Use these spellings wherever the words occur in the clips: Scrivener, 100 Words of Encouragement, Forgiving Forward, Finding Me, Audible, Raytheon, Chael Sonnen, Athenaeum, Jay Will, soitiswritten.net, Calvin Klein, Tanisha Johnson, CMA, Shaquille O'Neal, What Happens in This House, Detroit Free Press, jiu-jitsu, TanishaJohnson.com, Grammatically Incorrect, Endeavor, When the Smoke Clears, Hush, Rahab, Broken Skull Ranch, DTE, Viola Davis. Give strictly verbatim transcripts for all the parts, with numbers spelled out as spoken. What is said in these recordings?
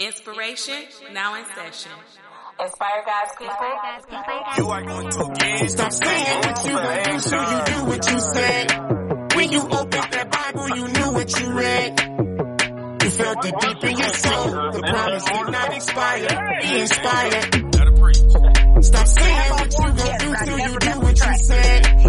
Inspiration now in session. Inspire God's people. You are going to get. Stop saying what you want and so you do what you said. When you opened that Bible, you knew what you read. You felt it deep in your soul. The promise did not expire. Be inspired. Stop saying what you gonna do till you do what you said. When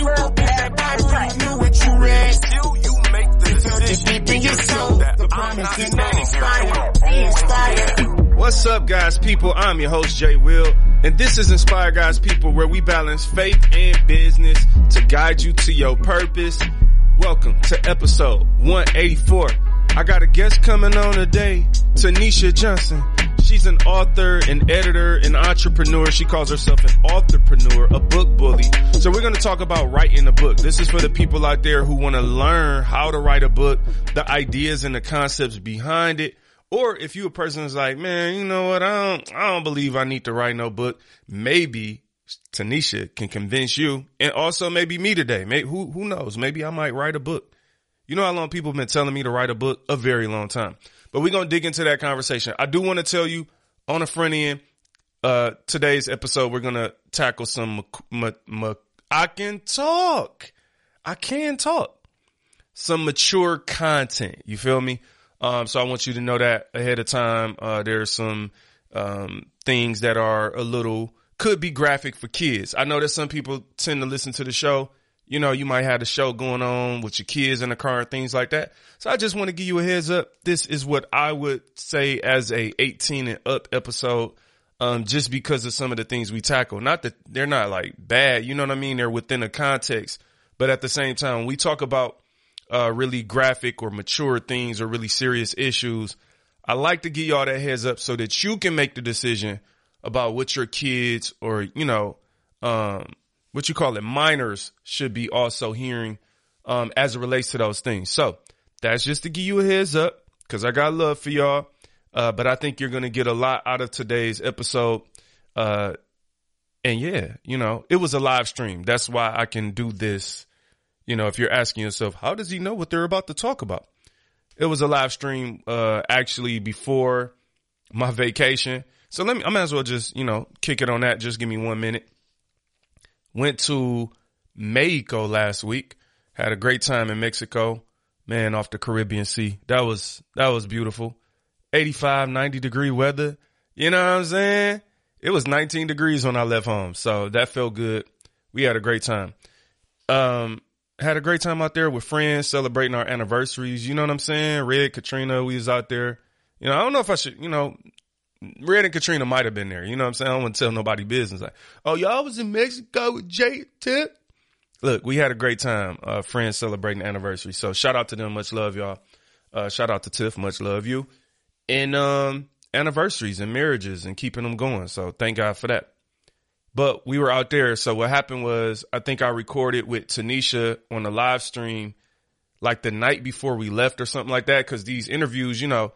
you opened that Bible, you knew what you read. You felt it deep in your soul. The promise did not expire. Be inspired. What's up, guys, people? I'm your host, Jay Will, and this is Inspire Guys People, where we balance faith and business to guide you to your purpose. Welcome to episode one eighty-four. I got a guest coming on today, Tanisha Johnson. She's an author, an editor, an entrepreneur. She calls herself an authorpreneur, a book bully. So we're going to talk about writing a book. This is for the people out there who want to learn how to write a book, the ideas and the concepts behind it. Or if you a person is like, man, you know what? I don't, I don't believe I need to write no book. Maybe Tanisha can convince you, and also maybe me today. Maybe, who who knows? Maybe I might write a book. You know how long people have been telling me to write a book? A very long time. But we're going to dig into that conversation. I do want to tell you on the front end, uh, today's episode, we're going to tackle some, m- m- m- I can talk. I can talk. Some mature content. You feel me? Um, so I want you to know that ahead of time. Uh, there are some, um, things that are a little, could be graphic for kids. I know that some people tend to listen to the show. You know, you might have the show going on with your kids in the car and things like that. So I just want to give you a heads up. This is what I would say as a eighteen and up episode. Um, just because of some of the things we tackle, not that they're not like bad, you know what I mean? They're within a context, but at the same time, when we talk about Uh, really graphic or mature things or really serious issues, I like to give y'all that heads up so that you can make the decision about what your kids or, you know, um, what you call it, minors should be also hearing, um, as it relates to those things. So that's just to give you a heads up, because I got love for y'all. Uh, but I think you're going to get a lot out of today's episode. Uh, and yeah, you know, it was a live stream. That's why I can do this. You know, if you're asking yourself, how does he know what they're about to talk about? It was a live stream, uh, actually before my vacation. So let me, I might as well just, you know, kick it on that. Just give me one minute. Went to Mexico last week. Had a great time in Mexico, man, off the Caribbean Sea. That was, that was beautiful. eighty-five, ninety degree weather. You know what I'm saying? It was nineteen degrees when I left home. So that felt good. We had a great time. Um, Had a great time out there with friends, celebrating our anniversaries. You know what I'm saying? Red, Katrina, we was out there. You know, I don't know if I should, you know, Red and Katrina might have been there. You know what I'm saying? I don't want to tell nobody business. Like, oh, y'all was in Mexico with Jay Tip. Look, we had a great time. Uh, friends celebrating anniversary. So shout out to them. Much love, y'all. Uh, shout out to Tiff. Much love you. And um, anniversaries and marriages and keeping them going. So thank God for that. But we were out there. So what happened was, I think I recorded with Tanisha on the live stream, like the night before we left or something like that. Cause these interviews, you know,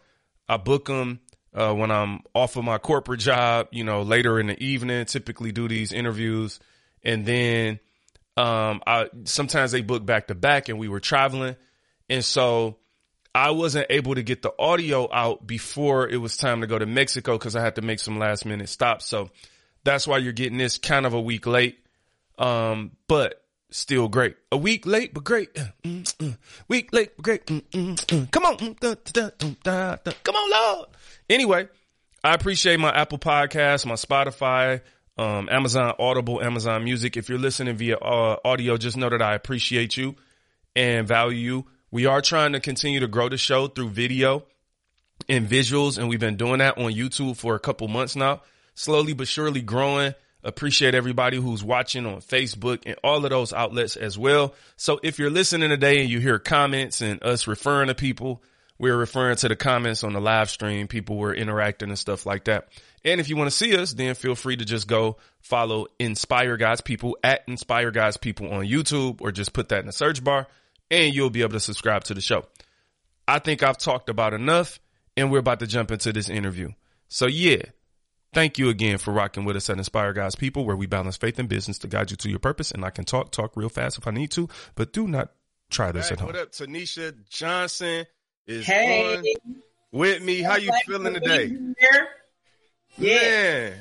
I book them, uh, when I'm off of my corporate job, you know, later in the evening, typically do these interviews. And then, um, I, sometimes they book back to back, and we were traveling. And so I wasn't able to get the audio out before it was time to go to Mexico, cause I had to make some last minute stops. So that's why you're getting this kind of a week late, um, but still great. A week late, but great. Mm-mm. Week late, but great. Mm-mm. Come on. Come on, Lord. Anyway, I appreciate my Apple Podcasts, my Spotify, um, Amazon Audible, Amazon Music. If you're listening via uh, audio, just know that I appreciate you and value you. We are trying to continue to grow the show through video and visuals, and we've been doing that on YouTube for a couple months now. Slowly but surely growing. Appreciate everybody who's watching on Facebook and all of those outlets as well. So if you're listening today and you hear comments and us referring to people, we're referring to the comments on the live stream. People were interacting and stuff like that. And if you want to see us, then feel free to just go follow Inspire Guys People at Inspire Guys People on YouTube, or just put that in the search bar and you'll be able to subscribe to the show. I think I've talked about enough, and we're about to jump into this interview. So yeah. Thank you again for rocking with us at Inspire Guys People, where we balance faith and business to guide you to your purpose. And I can talk, talk real fast if I need to, but do not try this right at home. What up? Tanisha Johnson is hey. on. Whitney, how you feeling today? Yeah. Man,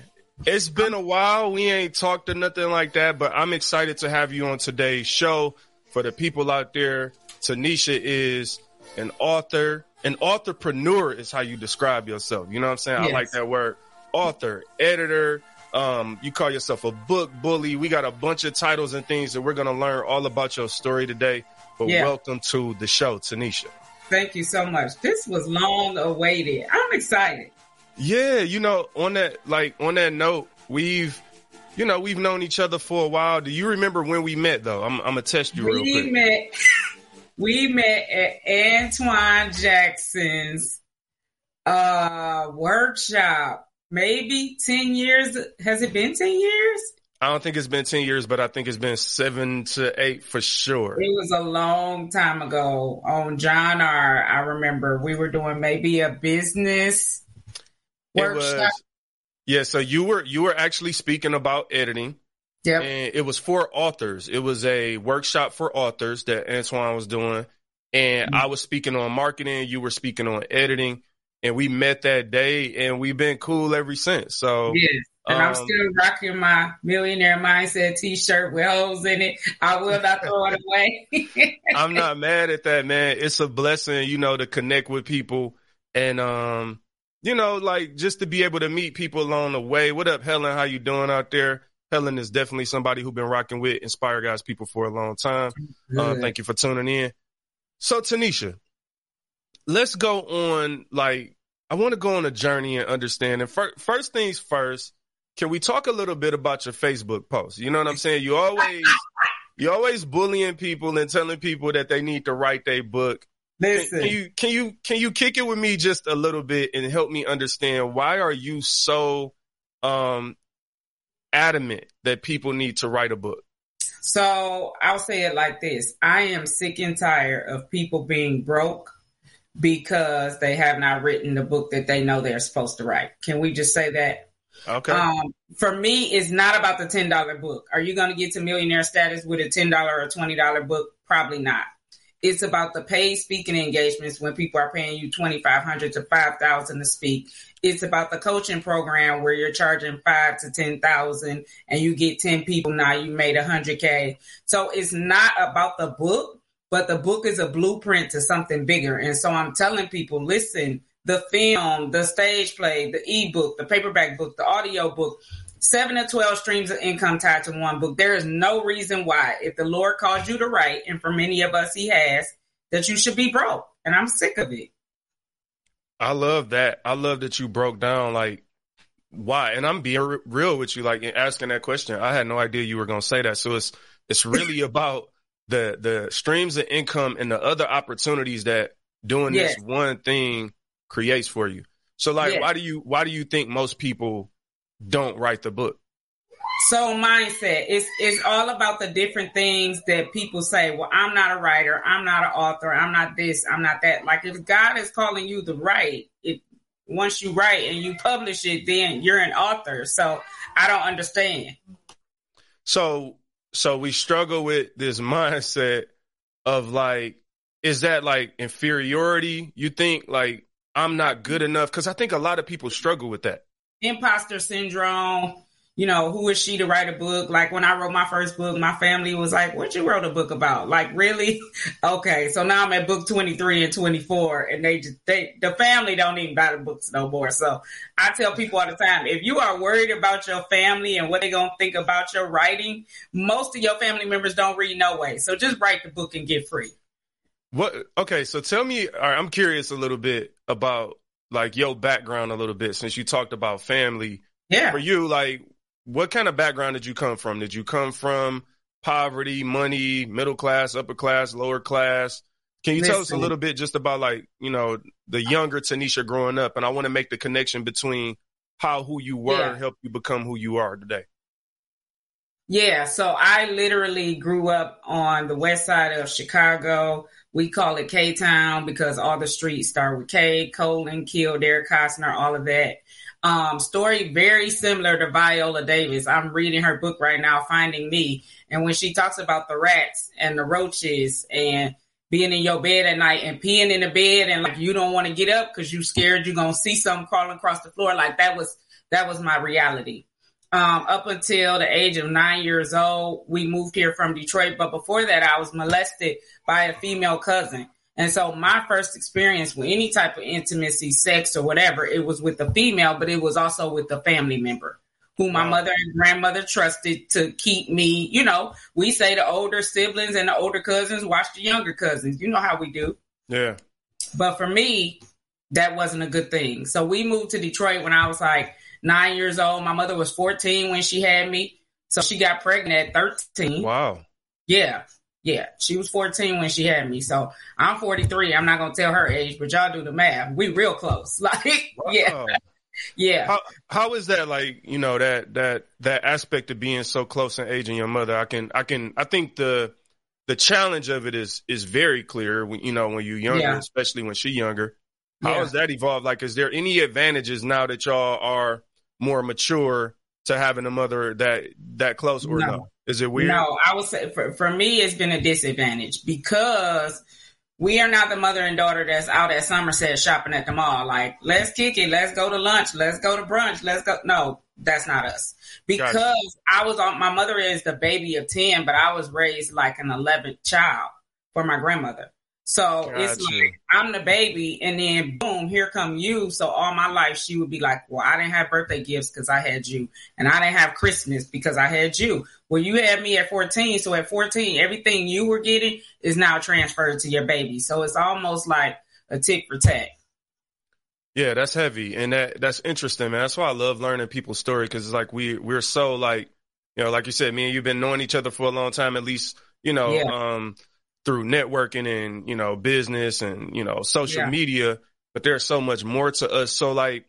it's been a while. We ain't talked or nothing like that, but I'm excited to have you on today's show. For the people out there, Tanisha is an author. An authorpreneur is how you describe yourself. You know what I'm saying? Yes. I like that word. Author, editor. Um, you call yourself a book bully. We got a bunch of titles and things that we're going to learn all about your story today. But yeah. Welcome to the show, Tanisha. Thank you so much. This was long awaited. I'm excited. Yeah, you know, on that, like on that note, we've, you know, we've known each other for a while. Do you remember when we met, though? I'm, I'm gonna test you we real quick. We met. We met at Antoine Jackson's uh, workshop. Maybe ten years. Has it been ten years? I don't think it's been ten years, but I think it's been seven to eight for sure. It was a long time ago on John R. I remember we were doing maybe a business it workshop. Was, yeah, so you were you were actually speaking about editing. Yep. And it was for authors. It was a workshop for authors that Antoine was doing. And mm-hmm. I was speaking on marketing. You were speaking on editing. And we met that day and we've been cool ever since. So yeah. And I'm um, still rocking my Millionaire Mindset t-shirt with holes in it. I will not throw it away. I'm not mad at that, man. It's a blessing, you know, to connect with people and, um, you know, like just to be able to meet people along the way. What up, Helen? How you doing out there? Helen is definitely somebody who's been rocking with Inspire Guys people for a long time. Uh, thank you for tuning in. So, Tanisha, let's go on, like, I want to go on a journey and understand. And first, first things first, can we talk a little bit about your Facebook post? You know what I'm saying? You always, you always bullying people and telling people that they need to write their book. Listen, can, can you, can you, can you kick it with me just a little bit and help me understand why are you so, um, adamant that people need to write a book? So I'll say it like this. I am sick and tired of people being broke because they have not written the book that they know they're supposed to write. Can we just say that? Okay. Um, for me, it's not about the ten dollar book. Are you going to get to millionaire status with a ten dollar or twenty dollar book? Probably not. It's about the paid speaking engagements when people are paying you twenty-five hundred dollars to five thousand dollars to speak. It's about the coaching program where you're charging five to ten thousand dollars and you get ten people. Now you made one hundred K. So it's not about the book, but the book is a blueprint to something bigger. And so I'm telling people, listen, the film, the stage play, the ebook, the paperback book, the audio book, seven to twelve streams of income tied to one book. There is no reason why, if the Lord calls you to write, and for many of us he has, that you should be broke. And I'm sick of it. I love that. I love that you broke down, like, why. And I'm being r- real with you, like, in asking that question. I had no idea you were going to say that. So it's it's really about the the streams of income and the other opportunities that doing yes. this one thing creates for you. So like, yeah. why do you, why do you think most people don't write the book? So mindset, it's, it's all about the different things that people say, well, I'm not a writer. I'm not an author. I'm not this, I'm not that. Like, if God is calling you to write, if once you write and you publish it, then you're an author. So I don't understand. So, so we struggle with this mindset of like, is that like inferiority? You think like, I'm not good enough? Because I think a lot of people struggle with that. Imposter syndrome. You know, who is she to write a book? Like when I wrote my first book, my family was like, what you wrote a book about? Like, really? Okay. So now I'm at book twenty-three and twenty-four and they just, they, the family don't even buy the books no more. So I tell people all the time, if you are worried about your family and what they're going to think about your writing, most of your family members don't read no way. So just write the book and get free. What? Okay. So tell me, all right, I'm curious a little bit about like your background a little bit, since you talked about family. Yeah. For you, like, what kind of background did you come from? Did you come from poverty, money, middle class, upper class, lower class? Can you Listen. tell us a little bit just about, like, you know, the younger Tanisha growing up? And I want to make the connection between how who you were yeah. helped you become who you are today. Yeah, so I literally grew up on the west side of Chicago. We call it K-Town because all the streets start with K, Colin, Kildare, Costner, all of that. Um, story very similar to Viola Davis. I'm reading her book right now, Finding Me. And when she talks about the rats and the roaches and being in your bed at night and peeing in the bed and like you don't want to get up because you're scared you're going to see something crawling across the floor. Like that was that was my reality. Um, up until the age of nine years old, we moved here from Detroit. But before that, I was molested by a female cousin. And so my first experience with any type of intimacy, sex or whatever, it was with the female, but it was also with the family member who my mother and grandmother trusted to keep me. You know, we say the older siblings and the older cousins watch the younger cousins. You know how we do. Yeah. But for me, that wasn't a good thing. So we moved to Detroit when I was like, nine years old. My mother was fourteen when she had me. So she got pregnant at thirteen. Wow. Yeah. Yeah. She was fourteen when she had me. So I'm forty-three. I'm not going to tell her age, but y'all do the math. We real close. Like, wow. Yeah. Yeah. How, how is that? Like, you know, that, that, that aspect of being so close in age and your mother, I can, I can, I think the, the challenge of it is, is very clear when, you know, when you're younger, yeah. especially when she's younger, how has yeah. that evolved? Like, is there any advantages now that y'all are more mature to having a mother that that close or no? no? Is it weird? No, I would say for, for me, it's been a disadvantage because we are not the mother and daughter that's out at Somerset shopping at the mall. Like, let's kick it. Let's go to lunch. Let's go to brunch. Let's go. No, that's not us because gotcha. I was on, my mother is the baby of ten, but I was raised like an eleventh child for my grandmother. So gotcha. It's like, I'm the baby, and then boom, here come you. So all my life, she would be like, well, I didn't have birthday gifts because I had you, and I didn't have Christmas because I had you. Well, you had me at fourteen, so at fourteen, everything you were getting is now transferred to your baby. So it's almost like a tit for tat. Yeah, that's heavy, and that that's interesting, man. That's why I love learning people's story, because it's like we, we're so like, you know, like you said, me and you've been knowing each other for a long time, at least, you know, yeah. um, through networking and, you know, business and, you know, social yeah. media, but there's so much more to us. So like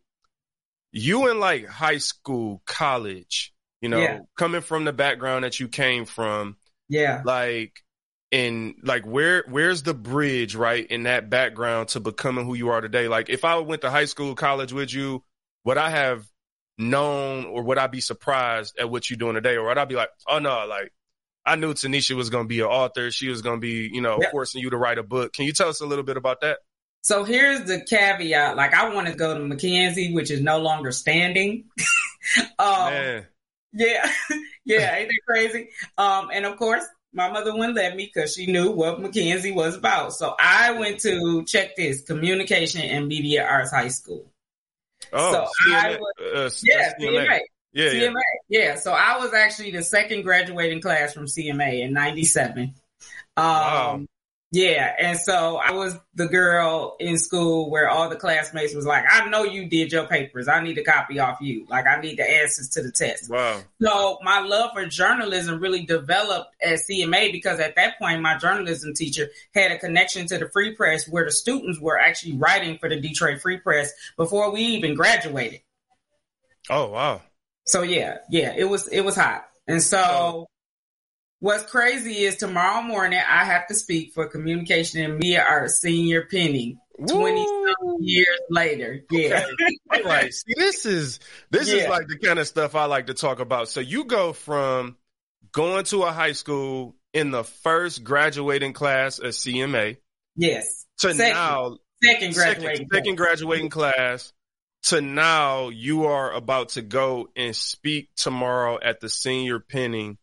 you in like high school, college, you know, yeah. coming from the background that you came from. Yeah. Like, and like, where, where's the bridge, right? In that background to becoming who you are today. Like if I went to high school, college with you, would I have known or would I be surprised at what you're doing today? Or would I be like, oh no, like, I knew Tanisha was going to be an author. She was going to be, you know, yep. forcing you to write a book. Can you tell us a little bit about that? So here's the caveat. Like, I want to go to McKinsey, which is no longer standing. um, Man. Yeah. yeah. Ain't that crazy? Um, and of course, my mother wouldn't let me because she knew what McKinsey was about. So I went to, check this, Communication and Media Arts High School. Oh, so C M A. I was, uh, yeah, C M A. Yeah, C M A. Yeah. yeah, so I was actually the second graduating class from C M A in ninety-seven. Um, wow. Yeah, and so I was the girl in school where all the classmates was like, I know you did your papers. I need a copy off you. Like, I need the answers to the test. Wow. So my love for journalism really developed at C M A because at that point, my journalism teacher had a connection to the Free Press where the students were actually writing for the Detroit Free Press before we even graduated. Oh, wow. So yeah, yeah, it was, it was hot. And so what's crazy is tomorrow morning, I have to speak for Communication and Media Arts senior penny twenty-seven years later. Yeah. Okay. Right. See, this is, this yeah. is like the kind of stuff I like to talk about. So you go from going to a high school in the first graduating class at C M A. Yes. To second, now. Second graduating, second, second graduating class. To now, you are about to go and speak tomorrow at the senior penning.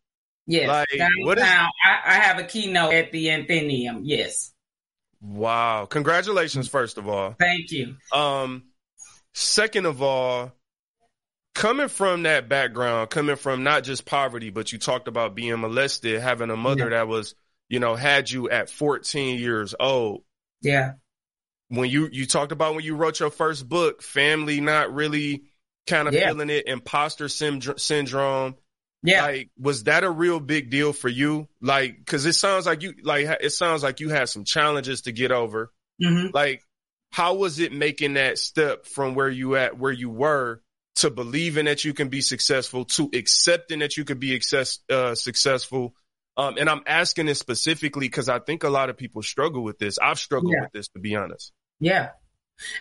Yes. Like, downtown, what is- I, I have a keynote at the Athenaeum. Yes. Wow. Congratulations, first of all. Thank you. Um, second of all, coming from that background, coming from not just poverty, but you talked about being molested, having a mother yeah. that was, you know, had you at fourteen years old. Yeah. When you, you talked about when you wrote your first book, family not really kind of yeah. feeling it, imposter synd- syndrome. Yeah. Like, was that a real big deal for you? Like, cause it sounds like you, like, it sounds like you had some challenges to get over. Mm-hmm. Like, how was it making that step from where you at, where you were to believing that you can be successful to accepting that you could be access, uh, successful? Um, and I'm asking this specifically cause I think a lot of people struggle with this. I've struggled yeah. with this, to be honest. Yeah.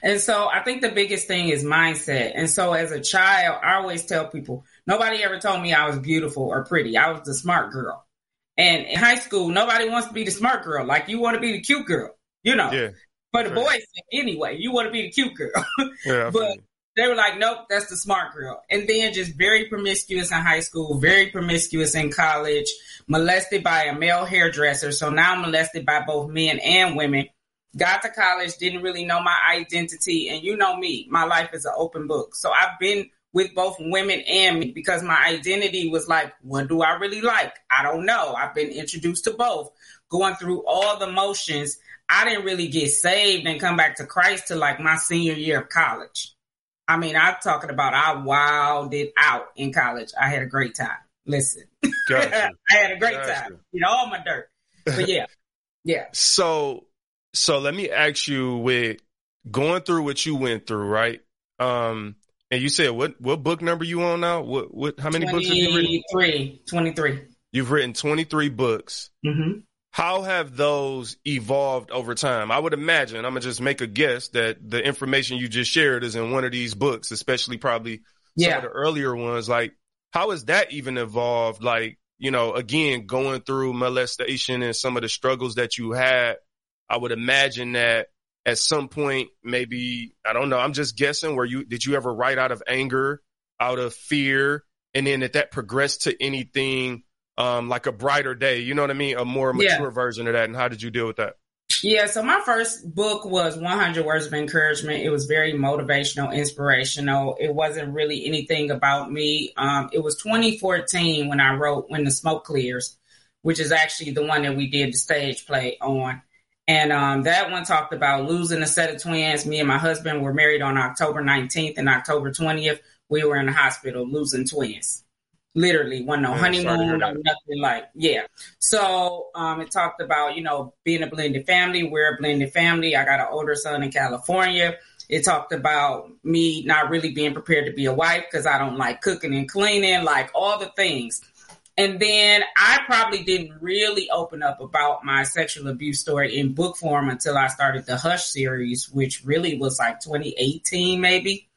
And so I think the biggest thing is mindset. And so as a child, I always tell people, nobody ever told me I was beautiful or pretty. I was the smart girl. And in high school, nobody wants to be the smart girl. Like, you want to be the cute girl, you know. Yeah, for the right. boys, anyway, you want to be the cute girl. Yeah, but they were like, nope, that's the smart girl. And then just very promiscuous in high school, very promiscuous in college, molested by a male hairdresser. So now I'm molested by both men and women. Got to college, didn't really know my identity. And you know me, my life is an open book. So I've been with both women and men because my identity was like, what do I really like? I don't know. I've been introduced to both, going through all the motions. I didn't really get saved and come back to Christ till like my senior year of college. I mean, I'm talking about I wilded out in college. I had a great time. Listen, gotcha. I had a great gotcha. time. You know, all my dirt. But yeah, yeah. So, so let me ask you, with going through what you went through, right? Um, and you said what? What book number you on now? What? What? How many books have you written? Twenty-three. Twenty-three. You've written twenty-three books. Mm-hmm. How have those evolved over time? I would imagine, I'm going to just make a guess, that the information you just shared is in one of these books, especially probably yeah. some of the earlier ones. Like, how has that even evolved? Like, you know, again, going through molestation and some of the struggles that you had, I would imagine that at some point, maybe, I don't know, I'm just guessing, where you, did you ever write out of anger, out of fear? And then did that progress to anything Um, like a brighter day, you know what I mean? A more mature yeah. version of that. And how did you deal with that? Yeah, so my first book was one hundred Words of Encouragement. It was very motivational, inspirational. It wasn't really anything about me. Um, it was twenty fourteen when I wrote When the Smoke Clears, which is actually the one that we did the stage play on. And um, that one talked about losing a set of twins. Me and my husband were married on October nineteenth, and October twentieth, we were in the hospital losing twins. Literally, one no honeymoon, no nothing like, yeah. So um, it talked about, you know, being a blended family. We're a blended family. I got an older son in California. It talked about me not really being prepared to be a wife because I don't like cooking and cleaning, like all the things. And then I probably didn't really open up about my sexual abuse story in book form until I started the Hush series, which really was like twenty eighteen maybe.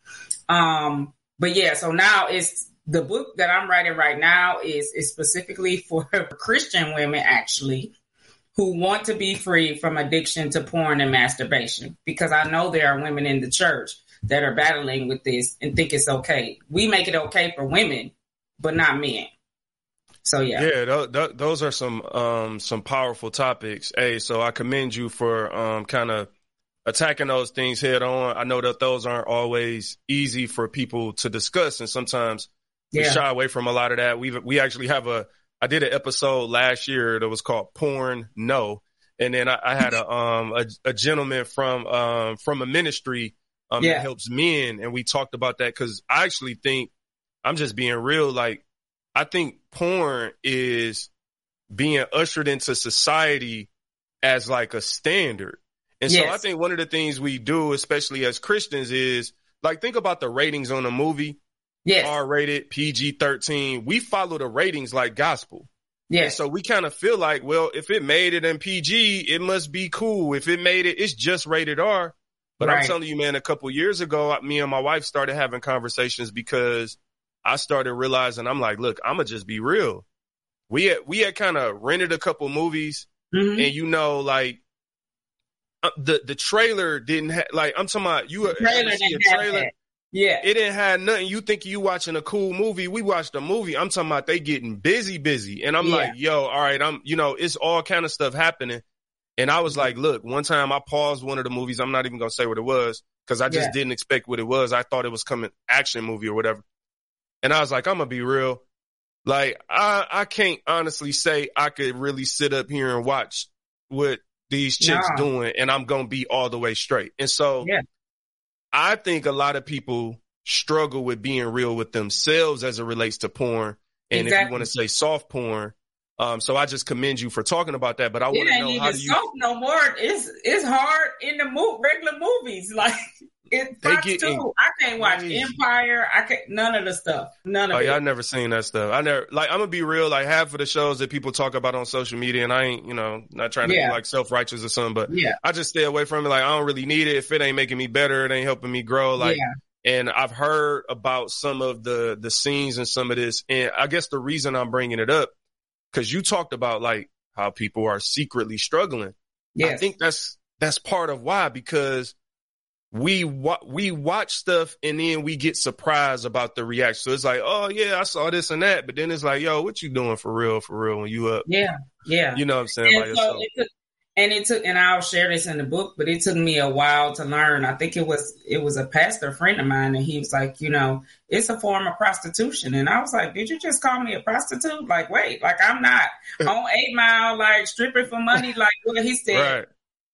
Um, but yeah, so now it's, the book that I'm writing right now is, is specifically for Christian women, actually, who want to be free from addiction to porn and masturbation, because I know there are women in the church that are battling with this and think it's okay. We make it okay for women, but not men. So, yeah. Yeah, th- th- those are some um, some powerful topics. Hey, so I commend you for um, kind of attacking those things head on. I know that those aren't always easy for people to discuss, and sometimes we shy away from a lot of that. We we actually have a, I did an episode last year that was called Porn No. And then I, I had a, um, a, a gentleman from, um, from a ministry, um, yeah. that helps men. And we talked about that, because I actually think, I'm just being real, like, I think porn is being ushered into society as like a standard. And yes. so I think one of the things we do, especially as Christians, is like, think about the ratings on a movie. Yes. R-rated, P G thirteen. We follow the ratings like gospel. Yeah. So we kind of feel like, well, if it made it in P G, it must be cool. If it made it, it's just rated R. But right. I'm telling you, man, a couple years ago, me and my wife started having conversations, because I started realizing, I'm like, look, I'm going to just be real. We had, we had kind of rented a couple movies, mm-hmm. and you know, like, uh, the, the trailer didn't have, like, I'm talking about, you, the trailer you see a trailer. Yeah, it didn't have nothing. You think you watching a cool movie? We watched a movie. I'm talking about they getting busy, busy, and I'm yeah. like, yo, all right, I'm, you know, it's all kind of stuff happening. And I was like, look, one time I paused one of the movies. I'm not even gonna say what it was, because I just yeah. didn't expect what it was. I thought it was coming action movie or whatever. And I was like, I'm gonna be real. Like, I I can't honestly say I could really sit up here and watch what these chicks nah. doing, and I'm gonna be all the way straight. And so. Yeah. I think a lot of people struggle with being real with themselves as it relates to porn. And exactly. if you want to say soft porn, um, so I just commend you for talking about that. But I want to know, how do you? Soft no more. It's it's hard in the mo- regular movies. Like it, they get too. In- I can't watch crazy. Empire. I can't none of the stuff. None of. Oh, it. Y'all never seen that stuff. I never. Like, I'm gonna be real. Like, half of the shows that people talk about on social media, and I ain't, you know, not trying to yeah. be like self righteous or something, but yeah. I just stay away from it. Like, I don't really need it. If it ain't making me better, it ain't helping me grow. Like, yeah. and I've heard about some of the the scenes and some of this, and I guess the reason I'm bringing it up. because you talked about like how people are secretly struggling. Yes. I think that's that's part of why, because we wa- we watch stuff and then we get surprised about the reaction. So it's like, oh, yeah, I saw this and that. But then it's like, yo, what you doing for real, for real when you up? Yeah, yeah. You know what I'm saying? And, by so it took, and it took, and I'll share this in the book, but it took me a while to learn. I think it was it was a pastor friend of mine, and he was like, you know, it's a form of prostitution. And I was like, did you just call me a prostitute? Like, wait, like I'm not on eight Mile, like stripping for money. Like what he said. Right.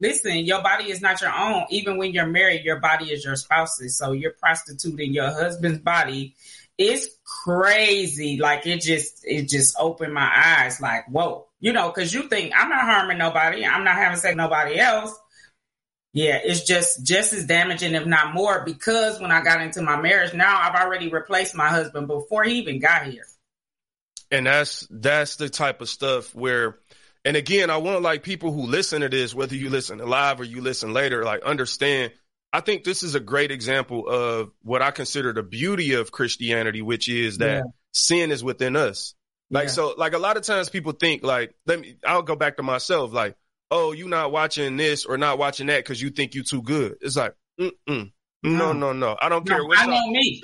Listen, your body is not your own. Even when you're married, your body is your spouse's. So you're prostituting your husband's body. It's crazy. Like it just, it just opened my eyes. Like, whoa, you know, cause you think I'm not harming nobody. I'm not having sex with nobody else. Yeah. It's just, just as damaging, if not more, because when I got into my marriage, now I've already replaced my husband before he even got here. And that's, that's the type of stuff where, and again, I want like people who listen to this, whether you listen live or you listen later, like understand, I think this is a great example of what I consider the beauty of Christianity, which is that yeah. sin is within us. Like, yeah. so like a lot of times people think like, let me, I'll go back to myself. Like, oh, you not watching this or not watching that because you think you too good. It's like, mm-mm. No, no, no. I don't no, care. What I know me.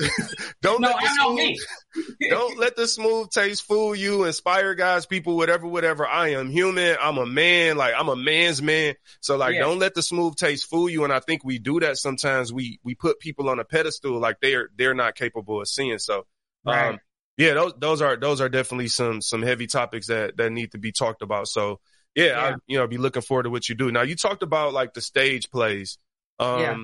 don't, no, let I know smooth, me. Don't let the smooth taste fool you, inspire guys, people, whatever, whatever. I am human. I'm a man. Like I'm a man's man. So like, yeah. don't let the smooth taste fool you. And I think we do that sometimes. We, we put people on a pedestal like they're, they're not capable of seeing. So, right. um, yeah, those, those are, those are definitely some, some heavy topics that, that need to be talked about. So yeah, yeah. I, you know, be looking forward to what you do. Now you talked about like the stage plays. Um, yeah.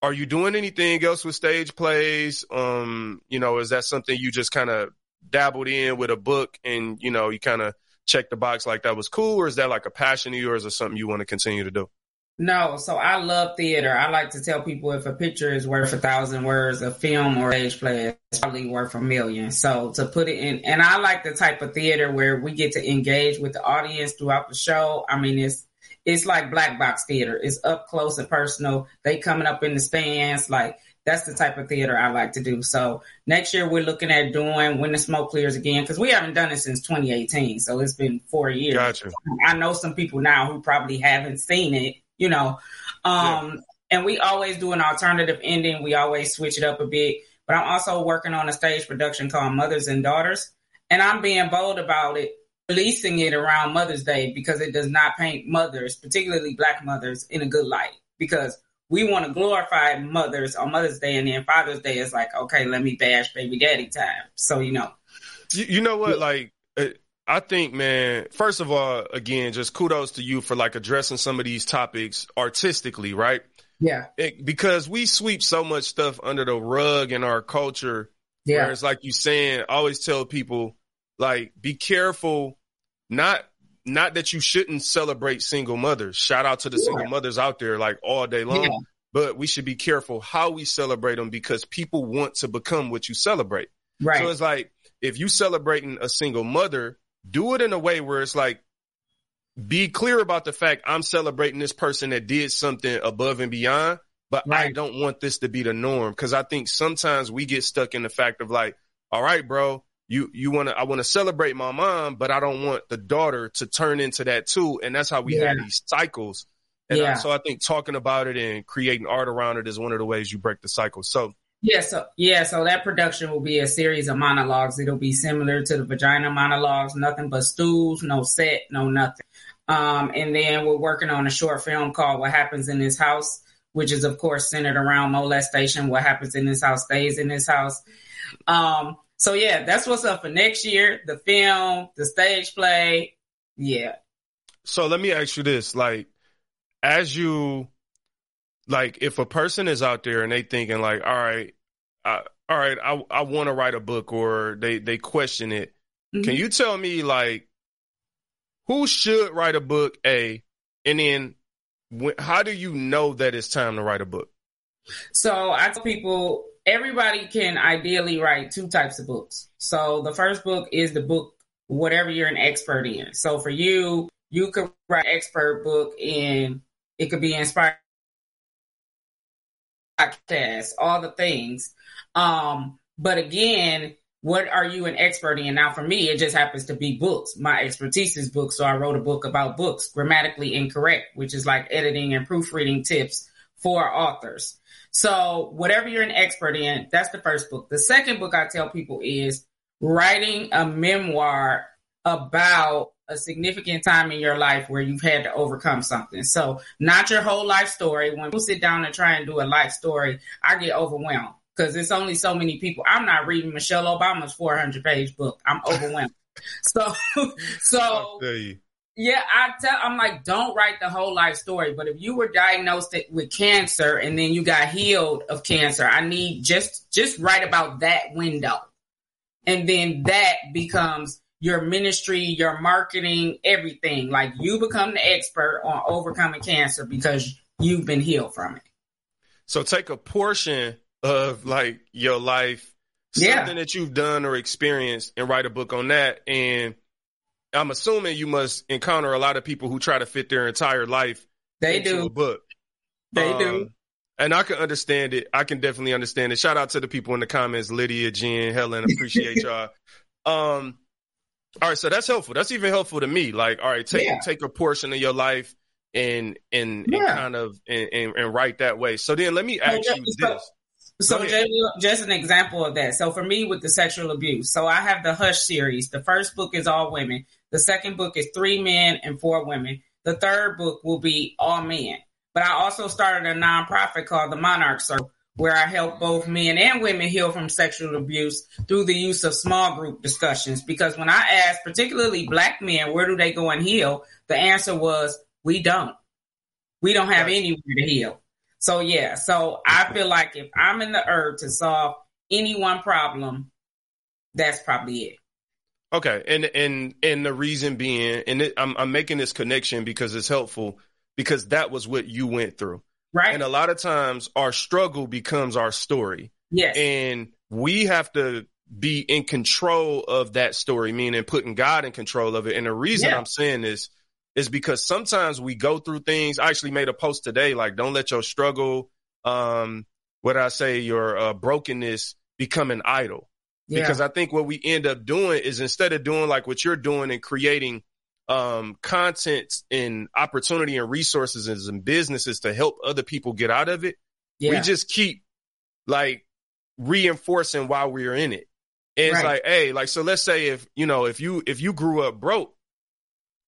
Are you doing anything else with stage plays? Um, you know, is that something you just kind of dabbled in with a book and, you know, you kind of checked the box like that was cool? Or is that like a passion of yours or something you want to continue to do? No. So I love theater. I like to tell people if a picture is worth a thousand words, a film or stage play is probably worth a million. So to put it in, and I like the type of theater where we get to engage with the audience throughout the show. I mean, it's, It's like black box theater. It's up close and personal. They coming up in the stands. Like that's the type of theater I like to do. So next year we're looking at doing When the Smoke Clears again, because we haven't done it since twenty eighteen. So it's been four years. Gotcha. I know some people now who probably haven't seen it, you know. Um, yeah. And we always do an alternative ending. We always switch it up a bit. But I'm also working on a stage production called Mothers and Daughters. And I'm being bold about it. Releasing it around Mother's Day because it does not paint mothers, particularly black mothers, in a good light, because we want to glorify mothers on Mother's Day. And then Father's Day is like, okay, let me bash baby daddy time. So, you know, you, you know what, like, I think, man, first of all, again, just kudos to you for like addressing some of these topics artistically. Right. Yeah. It, because we sweep so much stuff under the rug in our culture. Yeah. Whereas, like you saying, I always tell people like, be careful. Not, not that you shouldn't celebrate single mothers. Shout out to the yeah. single mothers out there like all day long, yeah. but we should be careful how we celebrate them because people want to become what you celebrate. Right. So it's like, if you celebrating a single mother, do it in a way where it's like, be clear about the fact I'm celebrating this person that did something above and beyond, but right. I don't want this to be the norm. Cause I think sometimes we get stuck in the fact of like, all right, bro, You, you want to, I want to celebrate my mom, but I don't want the daughter to turn into that too. And that's how we yeah. have these cycles. And yeah. so I think talking about it and creating art around it is one of the ways you break the cycle. So. Yeah. So, yeah. So that production will be a series of monologues. It'll be similar to the vagina monologues, nothing but stools, no set, no nothing. Um, and then we're working on a short film called What Happens in This House, which is of course centered around molestation. What happens in this house stays in this house. Um, So, yeah, that's what's up for next year. The film, the stage play. Yeah. So let me ask you this. Like, as you, like, if a person is out there and they thinking like, all right, I, all right, I, I want to write a book or they, they question it. Mm-hmm. Can you tell me, like, who should write a book, A, and then wh- how do you know that it's time to write a book? So I tell people, everybody can ideally write two types of books. So the first book is the book, whatever you're an expert in. So for you, you could write an expert book and it could be inspired podcasts, all the things. Um, but again, what are you an expert in? Now, for me, it just happens to be books. My expertise is books. So I wrote a book about books, Grammatically Incorrect, which is like editing and proofreading tips for authors. So whatever you're an expert in, that's the first book. The second book I tell people is writing a memoir about a significant time in your life where you've had to overcome something. So not your whole life story. When people sit down and try and do a life story, I get overwhelmed because it's only so many people. I'm not reading Michelle Obama's four hundred page book. I'm overwhelmed. so, so yeah, I tell, I'm like, don't write the whole life story. But if you were diagnosed with cancer and then you got healed of cancer, I need just, just write about that window. And then that becomes your ministry, your marketing, everything. Like you become the expert on overcoming cancer because you've been healed from it. So take a portion of like your life, something yeah. that you've done or experienced, and write a book on that. And I'm assuming you must encounter a lot of people who try to fit their entire life they into do. a book. They um, do. And I can understand it. I can definitely understand it. Shout out to the people in the comments, Lydia, Jen, Helen, appreciate y'all. Um, All right, so that's helpful. That's even helpful to me. Like, all right, take yeah. take a portion of your life and and, yeah. and kind of and, and, and write that way. So then let me ask so, you this. So just, just an example of that. So for me with the sexual abuse, so I have the Hush series. The first book is all women. The second book is three men and four women. The third book will be all men. But I also started a nonprofit called the Monarch Circle, where I help both men and women heal from sexual abuse through the use of small group discussions. Because when I asked particularly black men, where do they go and heal? The answer was, we don't. We don't have anywhere to heal. So, yeah. So I feel like if I'm in the urge to solve any one problem, that's probably it. Okay. And and and the reason being, and it, I'm, I'm making this connection because it's helpful, because that was what you went through. Right. And a lot of times our struggle becomes our story. Yes. And we have to be in control of that story, meaning putting God in control of it. And the reason yeah. I'm saying this is because sometimes we go through things. I actually made a post today, like, don't let your struggle, um, what I say, your uh, brokenness become an idol. Yeah. Because I think what we end up doing is instead of doing like what you're doing and creating Um, content and opportunity and resources and businesses to help other people get out of it. Yeah. We just keep like reinforcing why we are in it. And right. it's like, hey, like, so let's say if, you know, if you, if you grew up broke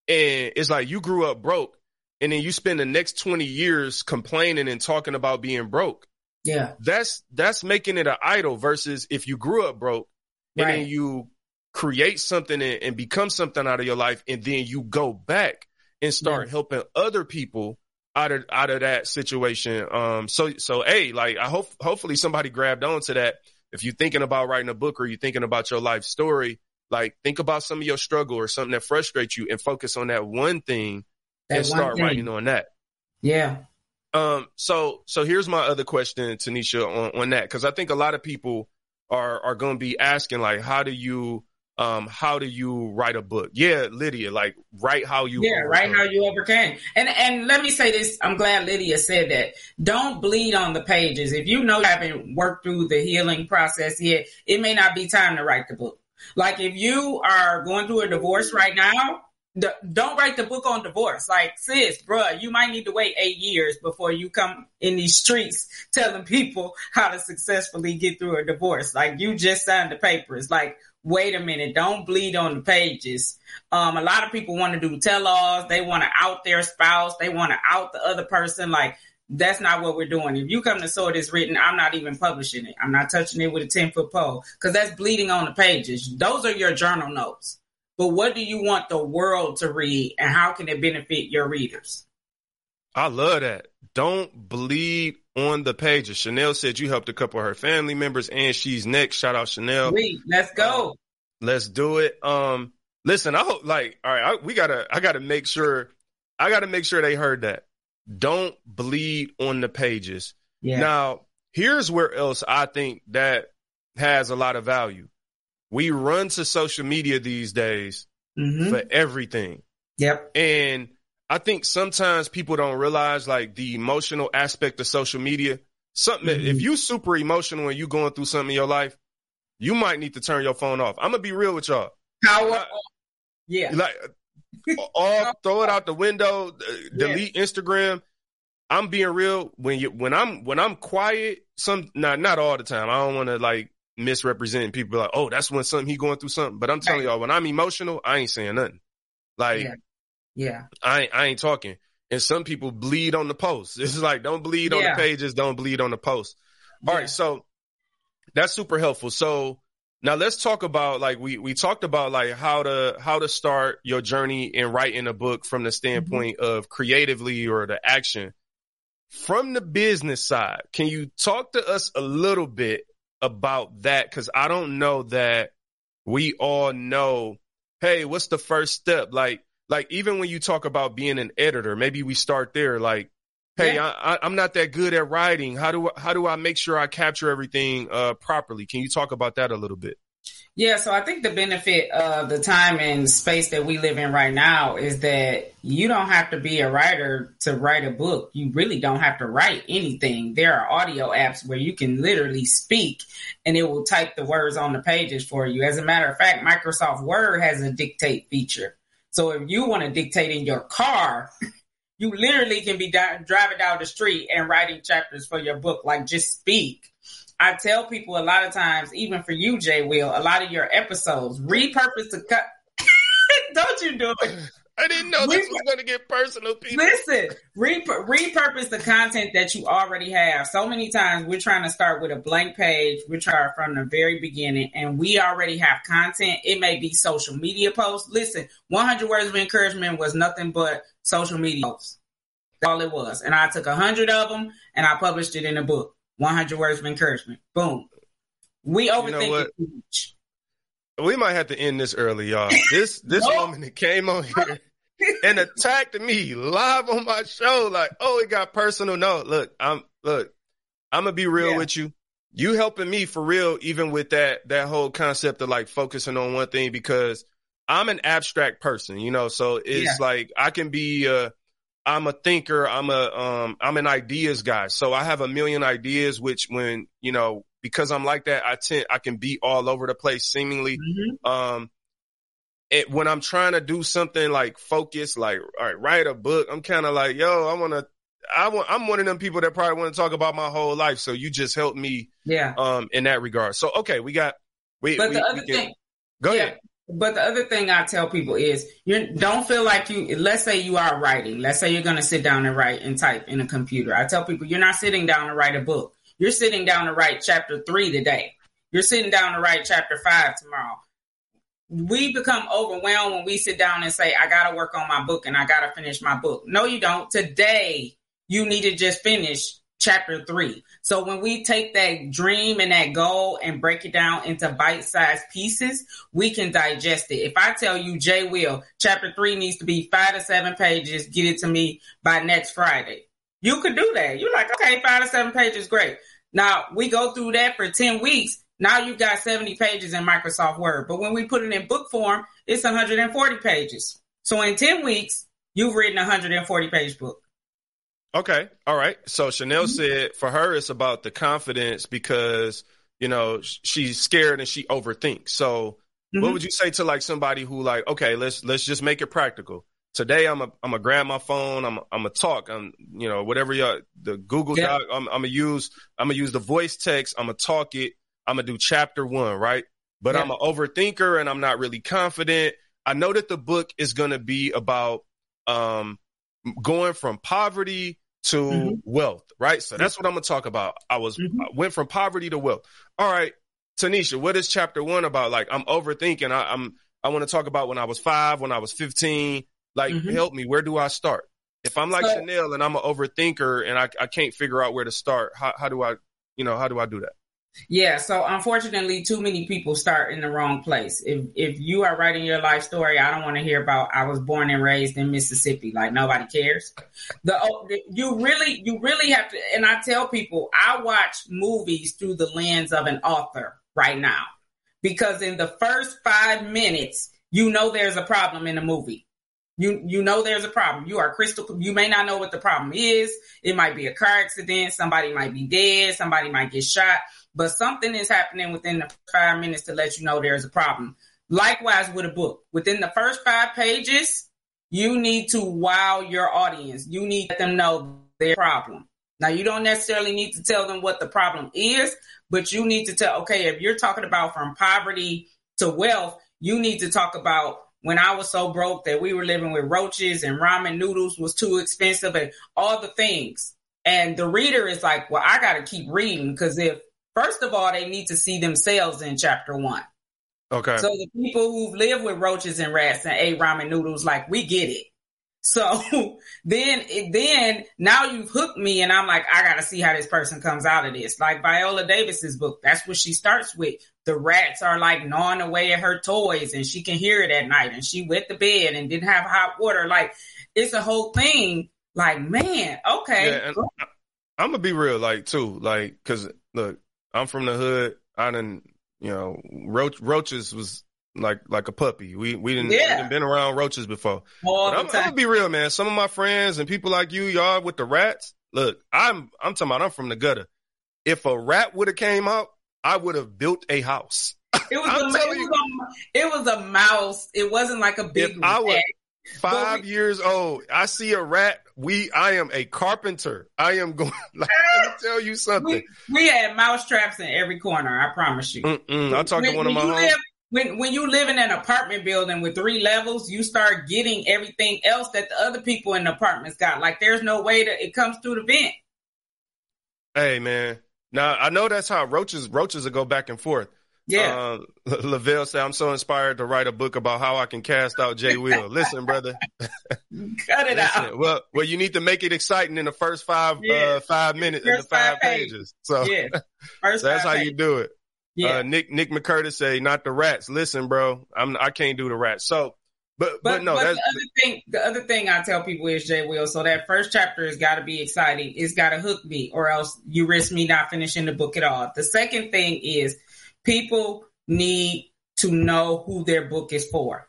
and it's like you grew up broke and then you spend the next twenty years complaining and talking about being broke. Yeah. That's, that's making it an idol versus if you grew up broke and right. then you create something and, and become something out of your life. And then you go back and start yeah. helping other people out of, out of that situation. Um, so, so, hey, like I hope, hopefully somebody grabbed on to that. If you're thinking about writing a book or you're thinking about your life story, like think about some of your struggle or something that frustrates you and focus on that one thing that and one start thing. writing on that. Yeah. Um, so, so here's my other question, Tanisha, on, on that. Cause I think a lot of people are, are going to be asking like, how do you, Um, how do you write a book? Yeah, Lydia, like write how you Yeah, overcome. write how you overcame. And and let me say this, I'm glad Lydia said that. Don't bleed on the pages. If you know you haven't worked through the healing process yet, it may not be time to write the book. Like if you are going through a divorce right now, the, don't write the book on divorce. Like, sis, bruh, you might need to wait eight years before you come in these streets telling people how to successfully get through a divorce. Like you just signed the papers. Like, wait a minute, don't bleed on the pages. Um, a lot of people want to do tell-alls. They want to out their spouse. They want to out the other person. Like, that's not what we're doing. If you come to Saw This Written, I'm not even publishing it. I'm not touching it with a ten-foot pole because that's bleeding on the pages. Those are your journal notes. But what do you want the world to read, and how can it benefit your readers? I love that. Don't bleed on the pages. Chanel said you helped a couple of her family members, and she's next. Shout out, Chanel. Wait, let's go. Um, let's do it. Um, listen, I hope like all right. I, we gotta. I gotta make sure. I gotta make sure they heard that. Don't bleed on the pages. Yeah. Now, here's where else I think that has a lot of value. We run to social media these days mm-hmm. for everything. Yep. And I think sometimes people don't realize like the emotional aspect of social media. Something, mm-hmm. if you super emotional and you going through something in your life, you might need to turn your phone off. I'm going to be real with y'all. Power off. Yeah. Like, off, throw it out the window, delete yeah. Instagram. I'm being real. When you when I'm when I'm quiet, some not not all the time. I don't want to like misrepresent people like, oh, that's when something he going through something. But I'm telling y'all, when I'm emotional, I ain't saying nothing. Like, yeah, yeah. I I ain't talking. And some people bleed on the post. It's like, don't bleed yeah. on the pages, don't bleed on the post. All yeah. right, so that's super helpful. So now let's talk about like we we talked about like how to how to start your journey in writing a book from the standpoint mm-hmm. of creatively or the action. From the business side, can you talk to us a little bit about that? Because I don't know that we all know, hey, what's the first step? Like, like even when you talk about being an editor, maybe we start there. Like, hey, yeah. I, I, I'm not that good at writing. How do I, how do I make sure I capture everything uh, properly? Can you talk about that a little bit? Yeah, so I think the benefit of the time and space that we live in right now is that you don't have to be a writer to write a book. You really don't have to write anything. There are audio apps where you can literally speak and it will type the words on the pages for you. As a matter of fact, Microsoft Word has a dictate feature. So if you want to dictate in your car, you literally can be di- driving down the street and writing chapters for your book. Like, just speak. I tell people a lot of times, even for you, Jay Will, a lot of your episodes, repurpose to cut. Don't you do it. I didn't know this Repur- was going to get personal, people. Listen, re- repurpose the content that you already have. So many times we're trying to start with a blank page. We're trying from the very beginning, and we already have content. It may be social media posts. Listen, one hundred Words of Encouragement was nothing but social media posts. That's all it was. And I took one hundred of them, and I published it in a book. one hundred Words of Encouragement. Boom. We overthink you know it too much. We might have to end this early, y'all. This this nope. woman that came on here and attacked me live on my show, like, oh, it got personal. No, look, I'm look, I'm gonna be real yeah. with you. You helping me for real, even with that that whole concept of like focusing on one thing, because I'm an abstract person, you know. So it's yeah. like I can be. Uh, I'm a thinker. I'm a, um, I'm an ideas guy. So I have a million ideas, which when, you know, because I'm like that, I tend, I can be all over the place seemingly. Mm-hmm. Um, it, when I'm trying to do something like focus, like, all right, write a book. I'm kind of like, yo, I want to, I want, I'm one of them people that probably want to talk about my whole life. So you just helped me. Yeah. Um, in that regard. So, okay, we got, we, but we, the other we can, thing. Go yeah. ahead. But the other thing I tell people is you don't feel like you, let's say you are writing. Let's say you're going to sit down and write and type in a computer. I tell people, you're not sitting down to write a book. You're sitting down to write chapter three today. You're sitting down to write chapter five tomorrow. We become overwhelmed when we sit down and say, I got to work on my book and I got to finish my book. No, you don't. Today, you need to just finish chapter three. So when we take that dream and that goal and break it down into bite-sized pieces, we can digest it. If I tell you, Jay Will, chapter three needs to be five to seven pages, get it to me by next Friday. You could do that. You're like, okay, five to seven pages, great. Now, we go through that for ten weeks. Now you've got seventy pages in Microsoft Word. But when we put it in book form, it's one hundred forty pages. So in ten weeks, you've written a one hundred forty page book. Okay. All right. So Chanel said for her, it's about the confidence because, you know, she's scared and she overthinks. So mm-hmm. what would you say to like somebody who like, okay, let's, let's just make it practical. Today, I'm a, I'm a grab my phone. I'm a, I'm a talk. I'm, you know, whatever y'all, the Google yeah. doc, I'm, I'm a use, I'm gonna use the voice text. I'm gonna talk it. I'm gonna do chapter one. Right. But yeah. I'm an overthinker and I'm not really confident. I know that the book is going to be about, um, going from poverty to mm-hmm. wealth, right? So that's what I'm going to talk about. I was mm-hmm. I went from poverty to wealth. All right, Tanisha, what is chapter one about? Like, I'm overthinking. I, I'm I want to talk about when I was five, when I was fifteen. Like, mm-hmm. help me. Where do I start? If I'm like so, Chanel and I'm an overthinker and I, I can't figure out where to start, how, how do I, you know, how do I do that? Yeah. So unfortunately, too many people start in the wrong place. If if you are writing your life story, I don't want to hear about I was born and raised in Mississippi. Like, nobody cares. The you really you really have to. And I tell people, I watch movies through the lens of an author right now, because in the first five minutes, you know, there's a problem in the movie. You you know there's a problem. You are crystal. You may not know what the problem is. It might be a car accident. Somebody might be dead. Somebody might get shot. but something is happening within the five minutes to let you know there's a problem. Likewise with a book. Within the first five pages, you need to wow your audience. You need to let them know their problem. Now, you don't necessarily need to tell them what the problem is, but you need to tell, okay, if you're talking about from poverty to wealth, you need to talk about when I was so broke that we were living with roaches and ramen noodles was too expensive and all the things. And the reader is like, well, I got to keep reading because if, first of all, they need to see themselves in chapter one. Okay. So the people who've lived with roaches and rats and ate ramen noodles, like, we get it. So then, then now you've hooked me and I'm like, I got to see how this person comes out of this. Like Viola Davis's book, that's what she starts with. The rats are like gnawing away at her toys and she can hear it at night and she wet the bed and didn't have hot water. Like it's a whole thing. Like, man, okay. Yeah, go. I'm going to be real, like, too, like, because look, I'm from the hood. I done, you know, roach, roaches was like like a puppy. We we didn't, yeah. we didn't been around roaches before. But I'm, I'm gonna be real, man. Some of my friends and people like you, y'all with the rats. Look, I'm I'm talking about I'm from the gutter. If a rat would have came out, I would have built a house. It was, a, it, was you, a, it was a mouse. It wasn't like a big. If rat. I was five we, years old, I see a rat. We I am a carpenter. I am going. Like, let me tell you something. We, we had mouse traps in every corner. I promise you. Mm-mm, I talked to one of my homies. When when you live in an apartment building with three levels, you start getting everything else that the other people in the apartments got. Like, there's no way that it comes through the vent. Hey, man. Now, I know that's how roaches roaches will go back and forth. Yeah. Uh, Lavelle said, I'm so inspired to write a book about how I can cast out Jay Will. Listen, brother. Cut it Listen, out. Well, well, you need to make it exciting in the first five yeah. uh, five minutes, first in the five, five pages. pages. So, yeah. first so that's how pages. you do it. Yeah. Uh, Nick Nick McCurtis say not the rats. Listen, bro, I'm I can't do the rats. So, but but, but no. But that's, the other thing, the other thing I tell people is Jay Will. So that first chapter has got to be exciting. It's got to hook me, or else you risk me not finishing the book at all. The second thing is people need to know who their book is for.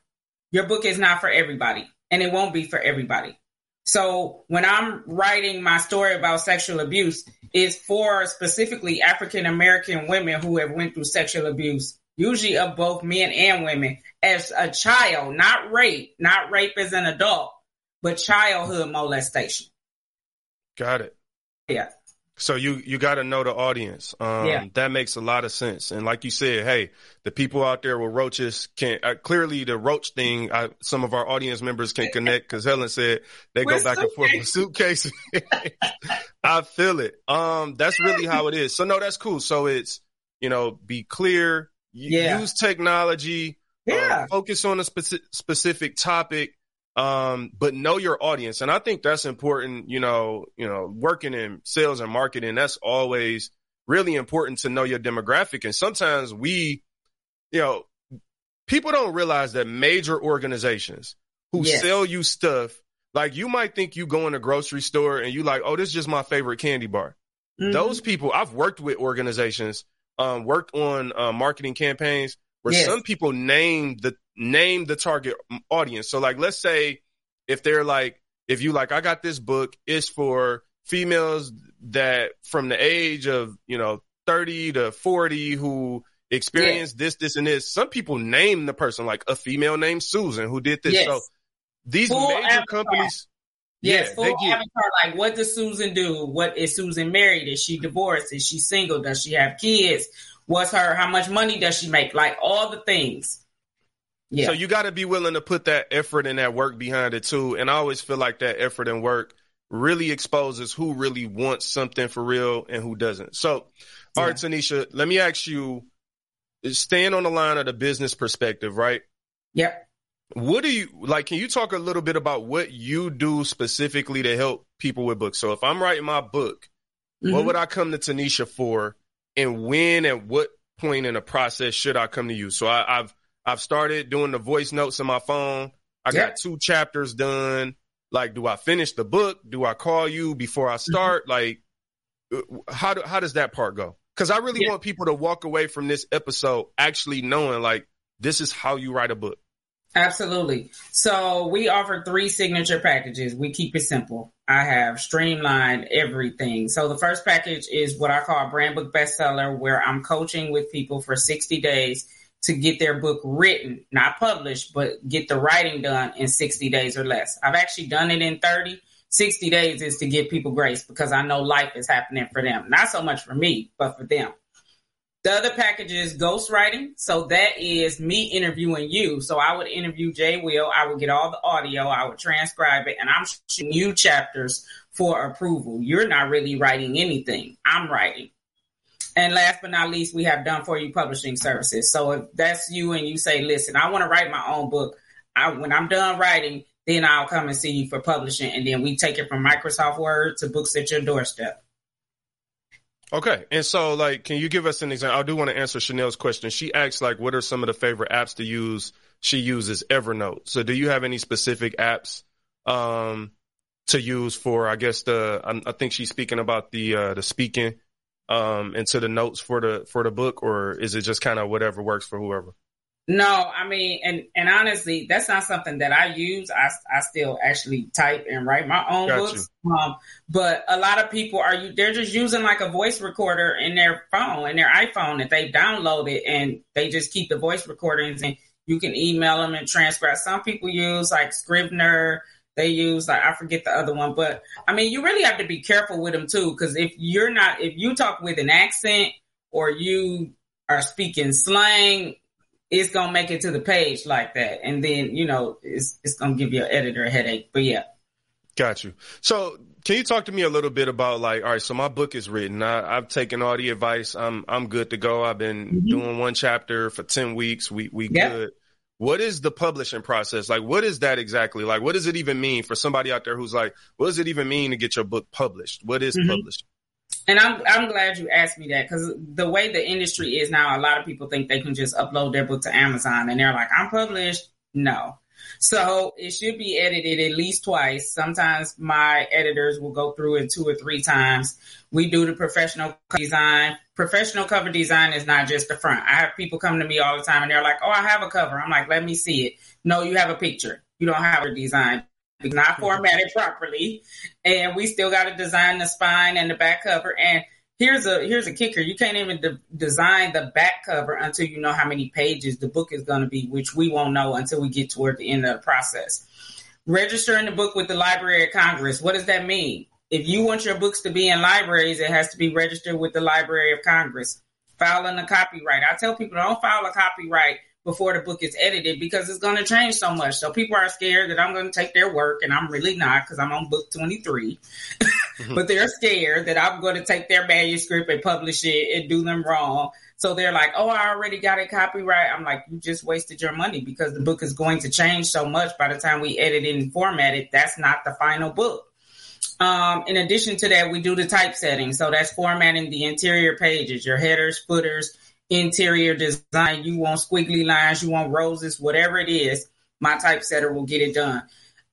Your book is not for everybody, and it won't be for everybody. So when I'm writing my story about sexual abuse, it's for specifically African-American women who have went through sexual abuse, usually of both men and women, as a child, not rape, not rape as an adult, but childhood molestation. Got it. Yeah. So you, you got to know the audience. Um, yeah. That makes a lot of sense. And like you said, hey, the people out there with roaches can't uh, clearly the roach thing. I, some of our audience members can connect because Helen said they with go back suitcase. and forth with suitcases. I feel it. Um, that's really how it is. So, no, that's cool. So it's, you know, be clear, yeah. use technology, yeah. uh, focus on a speci- specific topic. Um, but know your audience. And I think that's important, you know, you know, working in sales and marketing, that's always really important to know your demographic. And sometimes we, you know, people don't realize that major organizations who yes. sell you stuff, like you might think you go in a grocery store and you like, oh, this is just my favorite candy bar. Mm-hmm. Those people, I've worked with organizations, um, worked on uh, marketing campaigns where yes. some people name the name the target audience. So like, let's say if they're like, if you like, I got this book, it's for females that from the age of, you know, thirty to forty who experience yeah. this, this, and this. Some people name the person, like a female named Susan who did this. Yes. So these full major avatar. companies. Yes, yeah, full they get, avatar. Like, what does Susan do? What is Susan married? Is she divorced? Is she single? Does she have kids? What's her, how much money does she make? Like all the things. Yeah. So you got to be willing to put that effort and that work behind it too. And I always feel like that effort and work really exposes who really wants something for real and who doesn't. So, yeah. all right, Tanisha, let me ask you, staying on the line of the business perspective, right? Yep. What do you, like, can you talk a little bit about what you do specifically to help people with books? So if I'm writing my book, mm-hmm. what would I come to Tanisha for? And when, at what point in the process should I come to you? So I, I've, I've started doing the voice notes on my phone. I yeah. got two chapters done. Like, do I finish the book? Do I call you before I start? Mm-hmm. Like, how do, how does that part go? Cause I really yeah. want people to walk away from this episode actually knowing like, this is how you write a book. Absolutely. So we offer three signature packages. We keep it simple. I have streamlined everything. So the first package is what I call a brand book bestseller, where I'm coaching with people for sixty days to get their book written, not published, but get the writing done in sixty days or less. I've actually done it in thirty. sixty days is to give people grace because I know life is happening for them. Not so much for me, but for them. The other package is ghostwriting. So that is me interviewing you. So I would interview Jay Will. I would get all the audio. I would transcribe it. And I'm shooting you chapters for approval. You're not really writing anything. I'm writing. And last but not least, we have Done For You Publishing Services. So if that's you and you say, listen, I want to write my own book. I, when I'm done writing, then I'll come and see you for publishing. And then we take it from Microsoft Word to books at your doorstep. Okay. And so, like, can you give us an example? I do want to answer Chanel's question. She asks, like, what are some of the favorite apps to use? She uses Evernote. So do you have any specific apps um, to use for, I guess, the, I, I think she's speaking about the uh, the speaking um, and to the notes for the for the book, or is it just kind of whatever works for whoever? No, I mean, and, and honestly, that's not something that I use. I, I still actually type and write my own Got books. Um, but a lot of people are, they're just using like a voice recorder in their phone, in their iPhone that they downloaded, and they just keep the voice recordings, and you can email them and transcribe. Some people use like Scrivener. They use, like, I forget the other one, but I mean, you really have to be careful with them too. Cause if you're not, if you talk with an accent or you are speaking slang, it's going to make it to the page like that. And then, you know, it's it's going to give your editor a headache. But yeah. Got you. So can you talk to me a little bit about, like, all right, so my book is written. I, I've taken all the advice. I'm I'm good to go. I've been mm-hmm. doing one chapter for ten weeks. We we yeah. good. What is the publishing process? Like, what is that exactly? Like, what does it even mean for somebody out there who's like, what does it even mean to get your book published? What is mm-hmm. publishing? And I'm I'm glad you asked me that, because the way the industry is now, a lot of people think they can just upload their book to Amazon and they're like, I'm published. No. So it should be edited at least twice. Sometimes my editors will go through it two or three times. We do the professional design. Professional cover design is not just the front. I have people come to me all the time and they're like, oh, I have a cover. I'm like, let me see it. No, you have a picture. You don't have a design. Not formatted properly, and we still got to design the spine and the back cover. And here's a here's a kicker: you can't even de- design the back cover until you know how many pages the book is going to be, which we won't know until we get toward the end of the process. Registering the book with the Library of Congress. What does that mean? If you want your books to be in libraries, it has to be registered with the Library of Congress. Filing a copyright. I tell people, don't file a copyright before the book is edited, because it's going to change so much. So people are scared that I'm going to take their work, and I'm really not, because I'm on book twenty-three. But they're scared that I'm going to take their manuscript and publish it and do them wrong. So they're like, oh, I already got it copyright. I'm like, you just wasted your money, because the book is going to change so much by the time we edit it and format it. That's not the final book. Um, in addition to that, we do the typesetting. So that's formatting the interior pages, your headers, footers, interior design. You want squiggly lines, you want roses, whatever it is, my typesetter will get it done.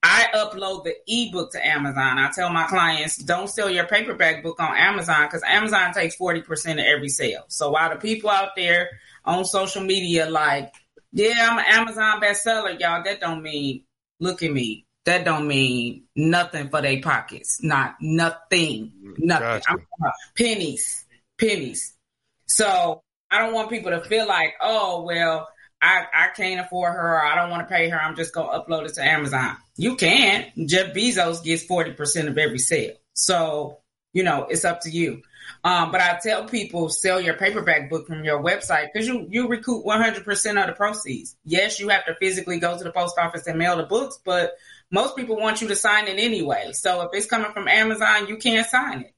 I upload the ebook to Amazon. I tell my clients, don't sell your paperback book on Amazon, because Amazon takes forty percent of every sale. So while the people out there on social media like, yeah, I'm an Amazon bestseller, y'all, that don't mean, look at me, that don't mean nothing for their pockets. Not nothing, nothing. Gotcha. I'm talking about pennies, pennies. So I don't want people to feel like, oh, well, I, I can't afford her, or I don't want to pay her, I'm just going to upload it to Amazon. You can. Jeff Bezos gets forty percent of every sale. So, you know, it's up to you. Um, but I tell people, sell your paperback book from your website, because you, you recoup one hundred percent of the proceeds. Yes, you have to physically go to the post office and mail the books, but most people want you to sign it anyway. So if it's coming from Amazon, you can't sign it.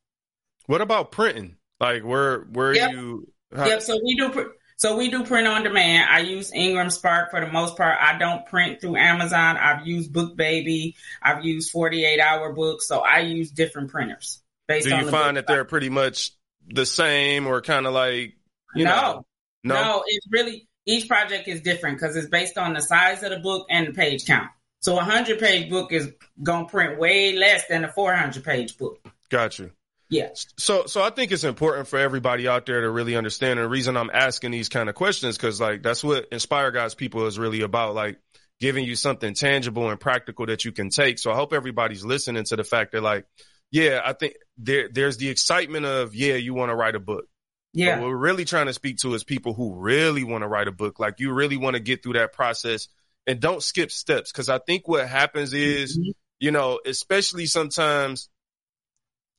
What about printing? Like, where, where yep. are you... Huh. Yep. So we do. So we do print on demand. I use IngramSpark for the most part. I don't print through Amazon. I've used BookBaby. I've used forty-eight hour books. So I use different printers. Based do you on the find that they're pretty much the same, or kind of like you no. know? No, no. It's really, each project is different, because it's based on the size of the book and the page count. So a hundred page book is gonna print way less than a four hundred page book. Got you. Yeah. So, so I think it's important for everybody out there to really understand. And the reason I'm asking these kind of questions, because, like, that's what Inspire Guys people is really about. Like, giving you something tangible and practical that you can take. So I hope everybody's listening to the fact that, like, yeah, I think there there's the excitement of, yeah, you want to write a book. Yeah. But what we're really trying to speak to is people who really want to write a book. Like, you really want to get through that process and don't skip steps. Because I think what happens is, mm-hmm. you know, especially sometimes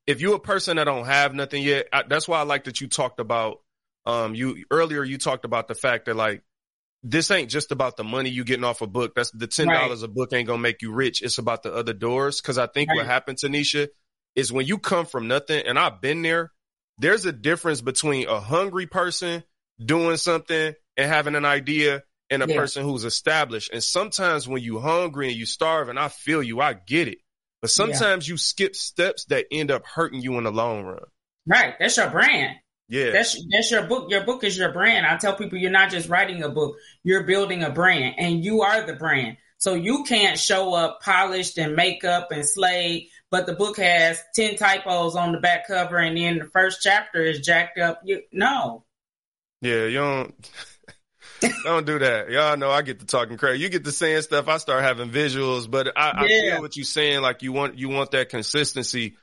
if you're a person that don't have nothing yet, I, that's why I like that you talked about um, you earlier. You talked about the fact that, like, this ain't just about the money you getting off a book. That's the ten dollars right. a book ain't going to make you rich. It's about the other doors. Because I think right. what happened, Tanisha, is when you come from nothing, and I've been there, there's a difference between a hungry person doing something and having an idea and a yeah. person who's established. And sometimes when you hungry and you starve, and I feel you, I get it. But sometimes yeah. you skip steps that end up hurting you in the long run. Right. That's your brand. Yeah. That's that's your book. Your book is your brand. I tell people, you're not just writing a book, you're building a brand, and you are the brand. So you can't show up polished and makeup and slayed, but the book has ten typos on the back cover, and then the first chapter is jacked up. You no. Yeah, you don't don't do that. Y'all know I get to talking crazy. You get to saying stuff, I start having visuals, but I, yeah. I feel what you're saying. Like, you want you want that consistency.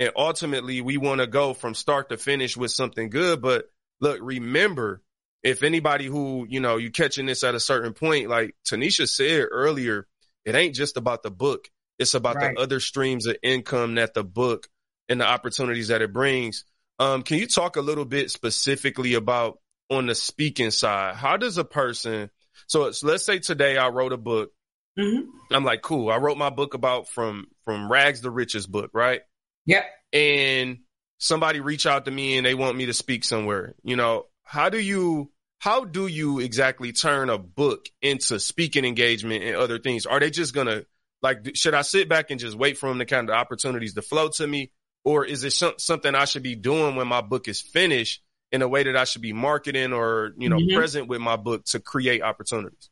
And ultimately, we want to go from start to finish with something good. But look, remember, if anybody who, you know, you catching this at a certain point, like Tanisha said earlier, it ain't just about the book. It's about right. the other streams of income that the book and the opportunities that it brings. Um, can you talk a little bit specifically about on the speaking side? How does a person, so it's, let's say today I wrote a book. Mm-hmm. I'm like, cool. I wrote my book about from, from rags to riches book, right? Yep. And somebody reach out to me and they want me to speak somewhere. You know, how do you, how do you exactly turn a book into speaking engagement and other things? Are they just going to, like, should I sit back and just wait for them to kind of opportunities to flow to me? Or is it some, something I should be doing when my book is finished in a way that I should be marketing or, you know, mm-hmm. present with my book to create opportunities?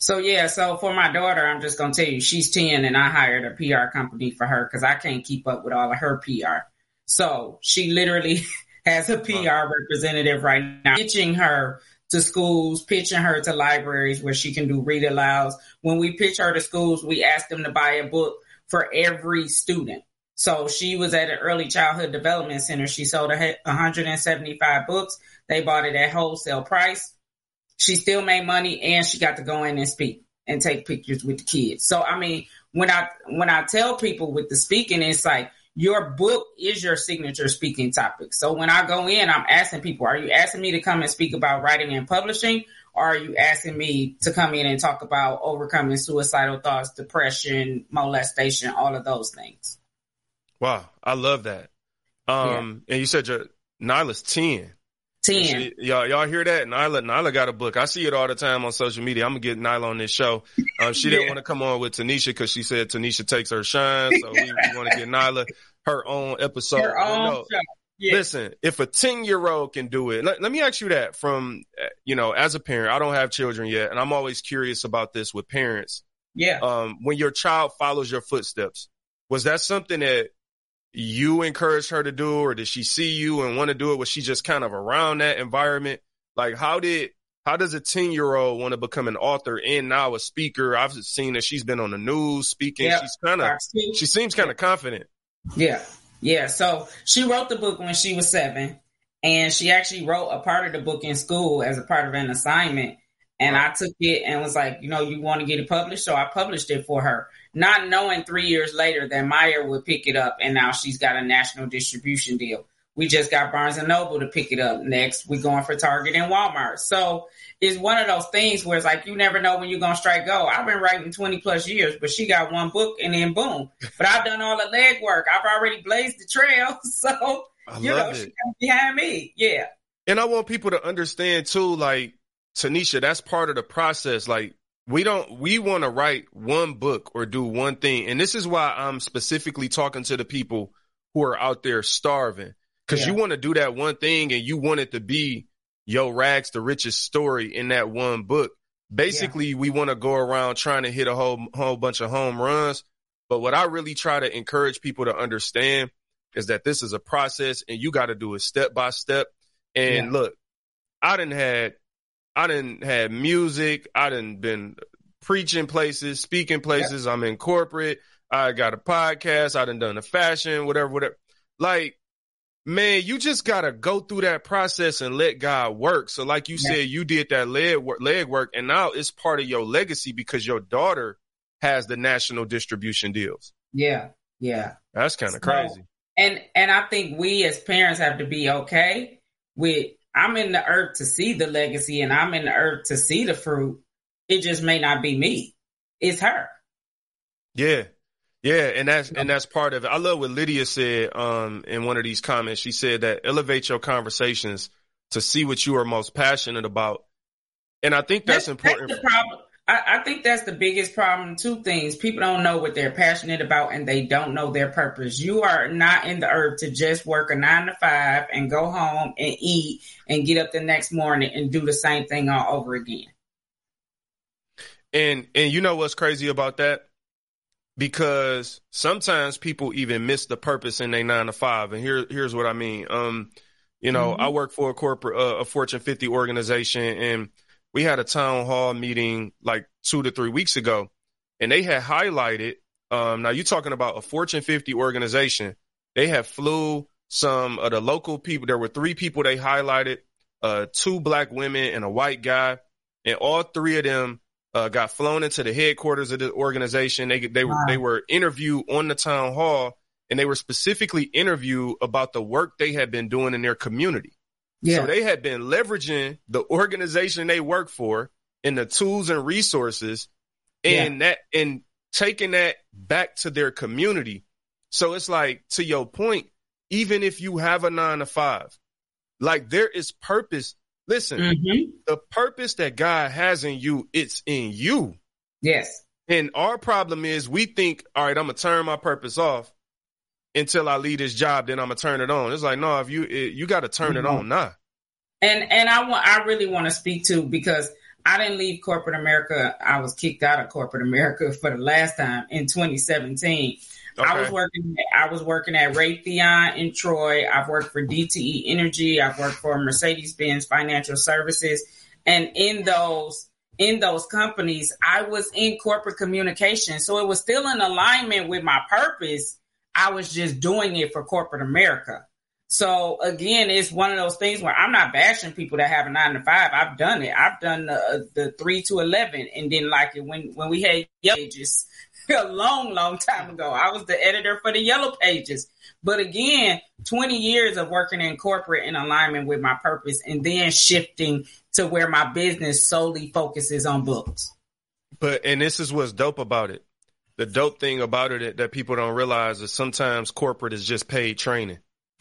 So, yeah, so for my daughter, I'm just going to tell you, she's ten and I hired a P R company for her because I can't keep up with all of her P R. So she literally has a P R representative right now, pitching her to schools, pitching her to libraries where she can do read alouds. When we pitch her to schools, we ask them to buy a book for every student. So she was at an early childhood development center. She sold one hundred seventy-five books. They bought it at wholesale price. She still made money, and she got to go in and speak and take pictures with the kids. So, I mean, when I when I tell people with the speaking, it's like your book is your signature speaking topic. So when I go in, I'm asking people, are you asking me to come and speak about writing and publishing, or are you asking me to come in and talk about overcoming suicidal thoughts, depression, molestation, all of those things? Wow, I love that. Um, yeah. And you said your Nyla's ten. ten. Y'all, y'all hear that? Nyla, Nyla got a book. I see it all the time on social media. I'm going to get Nyla on this show. Um, she yeah. didn't want to come on with Tanisha because she said Tanisha takes her shine. So we, we want to get Nyla her own episode. Her own no. show. Yeah. Listen, if a ten-year-old can do it, let, let me ask you that from, you know, as a parent, I don't have children yet, and I'm always curious about this with parents. Yeah. Um, when your child follows your footsteps, was that something that you encouraged her to do, or did she see you and want to do it? Was she just kind of around that environment? Like, how did, how does a ten-year-old want to become an author and now a speaker? I've seen that she's been on the news speaking. Yep. She's kind of, she seems kind of confident. Yeah. Yeah. So she wrote the book when she was seven, and she actually wrote a part of the book in school as a part of an assignment. And I took it and was like, you know, you want to get it published? So I published it for her, not knowing three years later that Meyer would pick it up. And now she's got a national distribution deal. We just got Barnes and Noble to pick it up next. We're going for Target and Walmart. So it's one of those things where it's like, you never know when you're going to strike gold. I've been writing twenty plus years, but she got one book and then boom. But I've done all the legwork. I've already blazed the trail. So, I you know, it. She got behind me. Yeah. And I want people to understand, too, like, Tanisha, that's part of the process. Like, we don't, we want to write one book or do one thing. And this is why I'm specifically talking to the people who are out there starving. Cause yeah. you want to do that one thing and you want it to be your rags to riches story in that one book. Basically, yeah. we want to go around trying to hit a whole, whole bunch of home runs. But what I really try to encourage people to understand is that this is a process and you got to do it step by step. And yeah. look, I done had I done had music. I done been preaching places, speaking places. Yeah. I'm in corporate. I got a podcast. I done done the fashion, whatever, whatever. Like, man, you just got to go through that process and let God work. So like you yeah. said, you did that leg work, leg work, and now it's part of your legacy because your daughter has the national distribution deals. Yeah, yeah. That's kind of so, crazy. And and I think we as parents have to be okay with, I'm in the earth to see the legacy and I'm in the earth to see the fruit. It just may not be me. It's her. Yeah. Yeah, and that's and that's part of it. I love what Lydia said um, in one of these comments. She said that elevate your conversations to see what you are most passionate about. And I think that's, that's important. That's the problem. I, I think that's the biggest problem. Two things. People don't know what they're passionate about and they don't know their purpose. You are not in the earth to just work a nine to five and go home and eat and get up the next morning and do the same thing all over again. And and you know what's crazy about that? Because sometimes people even miss the purpose in their nine to five. And here, here's what I mean. Um, you know, mm-hmm. I work for a corporate, uh, a Fortune fifty organization, and we had a town hall meeting like two to three weeks ago, and they had highlighted, um, now you're talking about a Fortune fifty organization. They had flew some of the local people. There were three people they highlighted, uh, two black women and a white guy, and all three of them Uh, got flown into the headquarters of the organization. They they, wow. they were interviewed on the town hall, and they were specifically interviewed about the work they had been doing in their community. Yeah. So they had been leveraging the organization they work for and the tools and resources and yeah. that and taking that back to their community. So it's like, to your point, even if you have a nine to five, like there is purpose. Listen, mm-hmm. the purpose that God has in you, it's in you. Yes. And our problem is we think, all right, I'm going to turn my purpose off until I leave this job. Then I'm going to turn it on. It's like, no, if you it, you got to turn mm-hmm. it on now. And and I, wa- I really want to speak to, because I didn't leave corporate America. I was kicked out of corporate America for the last time in twenty seventeen. Okay. I was working. I was working at Raytheon in Troy. I've worked for D T E Energy. I've worked for Mercedes-Benz Financial Services, and in those in those companies, I was in corporate communication. So it was still in alignment with my purpose. I was just doing it for corporate America. So again, it's one of those things where I'm not bashing people that have a nine to five. I've done it. I've done the, the three to eleven, and didn't like it when when we had Yellow Pages. A long, long time ago. I was the editor for the Yellow Pages. But again, twenty years of working in corporate in alignment with my purpose, and then shifting to where my business solely focuses on books. But, and this is what's dope about it. The dope thing about it that people don't realize is sometimes corporate is just paid training.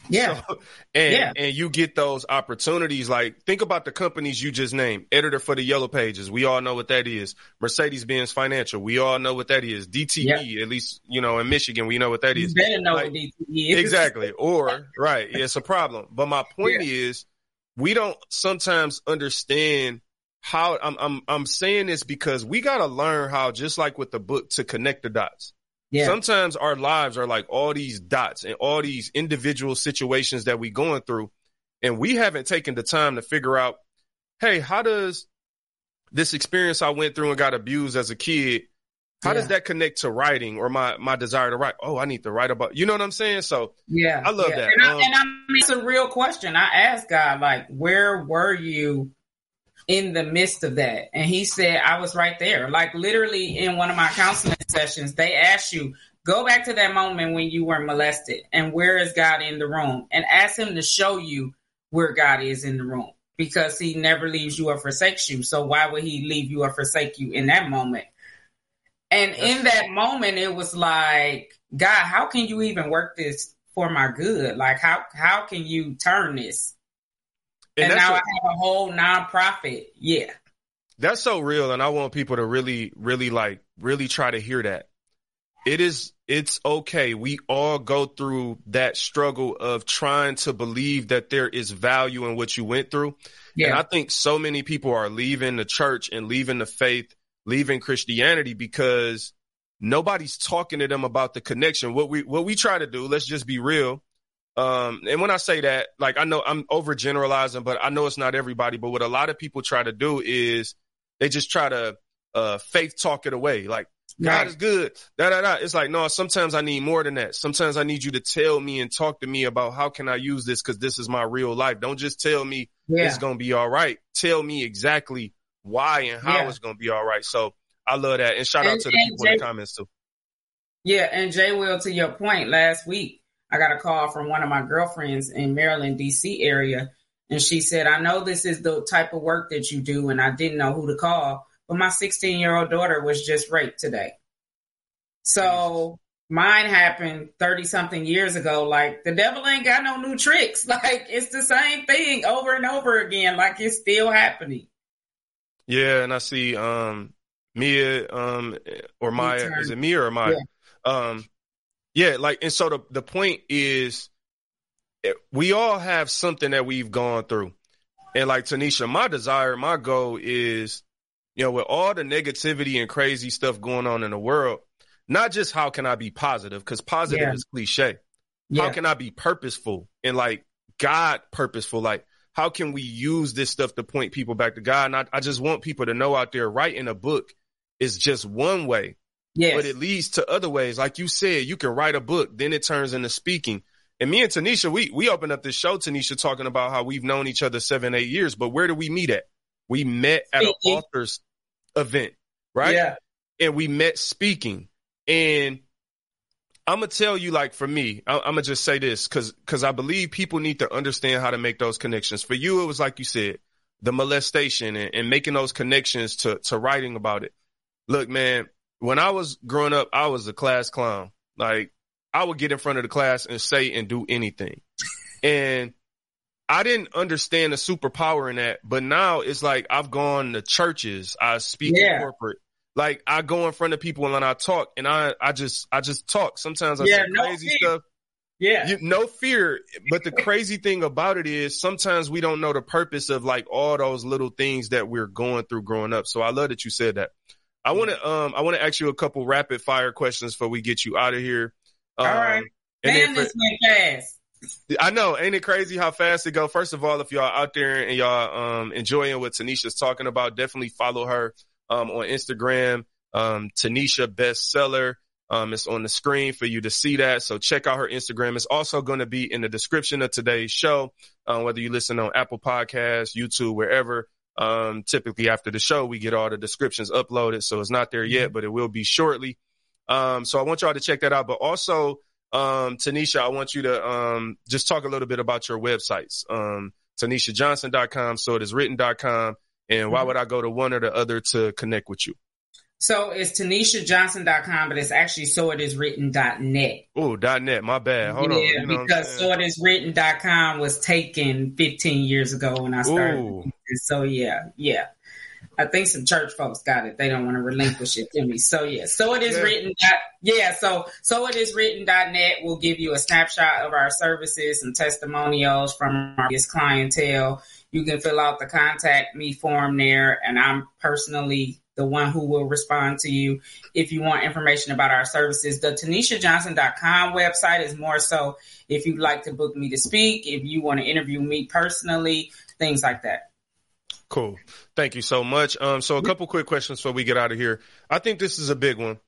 Yeah. So, and, yeah. and you get those opportunities. Like, think about the companies you just named. Editor for the Yellow Pages. We all know what that is. Mercedes-Benz Financial. We all know what that is. D T E, yeah. at least, you know, in Michigan, we know what that is. You better know like, what D T E is. Exactly. Or, right. It's a problem. But my point yeah. is, we don't sometimes understand how, I'm, I'm, I'm saying this because we got to learn how, just like with the book, to connect the dots. Yeah. Sometimes our lives are like all these dots and all these individual situations that we going through, and we haven't taken the time to figure out, hey, how does this experience I went through and got abused as a kid, how yeah. does that connect to writing or my, my desire to write? Oh, I need to write about, you know what I'm saying? So yeah, I love yeah. that. And, I, um, and I mean, it's a real question. I asked God, like, where were you in the midst of that? And he said, I was right there. Like, literally in one of my counseling sessions, they asked you, go back to that moment when you were molested, and where is God in the room? And ask him to show you where God is in the room, because he never leaves you or forsakes you. So why would he leave you or forsake you in that moment? And in that moment, it was like, God, how can you even work this for my good? Like, how, how can you turn this? And, and now what, I have a whole nonprofit. Yeah. That's so real. And I want people to really, really like, really try to hear that. It is, it's okay. We all go through that struggle of trying to believe that there is value in what you went through. Yeah. And I think so many people are leaving the church and leaving the faith, leaving Christianity, because nobody's talking to them about the connection. What we, what we try to do, let's just be real. Um, and when I say that, like, I know I'm overgeneralizing, but I know it's not everybody. But what a lot of people try to do is they just try to uh, faith talk it away. Like, God right. is good. Da, da, da. It's like, no, sometimes I need more than that. Sometimes I need you to tell me and talk to me about how can I use this, because this is my real life. Don't just tell me yeah. it's going to be all right. Tell me exactly why and how yeah. it's going to be all right. So I love that. And shout and, out to the people Jay, in the comments too. Yeah. And Jay Will, to your point, last week I got a call from one of my girlfriends in Maryland, D C area. And she said, I know this is the type of work that you do. And I didn't know who to call. But my sixteen-year-old daughter was just raped today. So mine happened thirty-something years ago. Like, the devil ain't got no new tricks. Like, it's the same thing over and over again. Like, it's still happening. Yeah, and I see um, Mia um, or Maya. Is it Mia or Maya? Yeah, um, yeah like, and so the, the point is we all have something that we've gone through. And, like, Tanisha, my desire, my goal is, you know, with all the negativity and crazy stuff going on in the world, not just how can I be positive, because positive yeah. is cliche. Yeah. How can I be purposeful and like God purposeful? Like, how can we use this stuff to point people back to God? And I, I just want people to know out there, writing a book is just one way, yes. but it leads to other ways. Like you said, you can write a book, then it turns into speaking. And me and Tanisha, we, we opened up this show, Tanisha, talking about how we've known each other seven, eight years, but where did we meet at? We met at an author's event, right? Yeah. And we met speaking. And I'm going to tell you, like, for me, I- I'm going to just say this because because I believe people need to understand how to make those connections. For you, it was like you said, the molestation and, and making those connections to, to writing about it. Look, man, when I was growing up, I was a class clown. Like, I would get in front of the class and say and do anything. And I didn't understand the superpower in that, but now it's like I've gone to churches, I speak yeah. in corporate, like I go in front of people and I talk, and I, I just I just talk. Sometimes I yeah, say no crazy fear. stuff. Yeah, you, no fear. But the crazy thing about it is sometimes we don't know the purpose of like all those little things that we're going through growing up. So I love that you said that. I want to um I want to ask you a couple rapid fire questions before we get you out of here. Um, all right, damn, this went fast. I know, ain't it crazy how fast it go? First of all, if y'all out there and y'all um, enjoying what Tanisha's talking about, definitely follow her um, on Instagram, um, Tanisha Bestseller. Um, it's on the screen for you to see that. So check out her Instagram. It's also going to be in the description of today's show, uh, whether you listen on Apple Podcasts, YouTube, wherever. Um, typically after the show, we get all the descriptions uploaded. So it's not there yet, but it will be shortly. Um, so I want y'all to check that out. But also, Um, Tanisha, I want you to, um, just talk a little bit about your websites, um, Tanisha Johnson dot com, so it is written dot com. And mm-hmm. why would I go to one or the other to connect with you? So it's Tanisha Johnson dot com, but it's actually so it is written dot net. Oh, .net. My bad. Hold yeah, on. You know, because so it is written dot com was taken fifteen years ago when I started. Ooh. So yeah, yeah. I think some church folks got it. They don't want to relinquish it to me. So yeah, so it is yeah. written. Dot, yeah, so so it is written. Net will give you a snapshot of our services and testimonials from our clientele. You can fill out the contact me form there, and I'm personally the one who will respond to you if you want information about our services. The Tanisha Johnson dot com website is more so if you'd like to book me to speak, if you want to interview me personally, things like that. Cool. Thank you so much. Um, so a couple quick questions before we get out of here. I think this is a big one.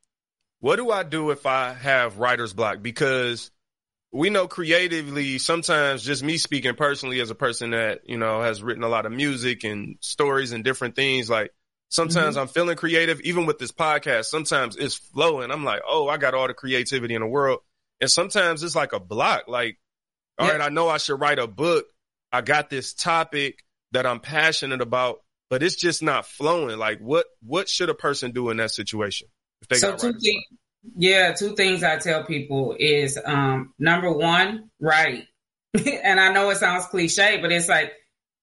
What do I do if I have writer's block? Because we know creatively, sometimes just me speaking personally as a person that, you know, has written a lot of music and stories and different things. Like sometimes mm-hmm. I'm feeling creative, even with this podcast, sometimes it's flowing. I'm like, oh, I got all the creativity in the world. And sometimes it's like a block. Like, all yeah. right, I know I should write a book. I got this topic that I'm passionate about, but it's just not flowing. Like what, what should a person do in that situation? If they so got two things, yeah, two things I tell people is, um, number one, write. And I know it sounds cliche, but it's like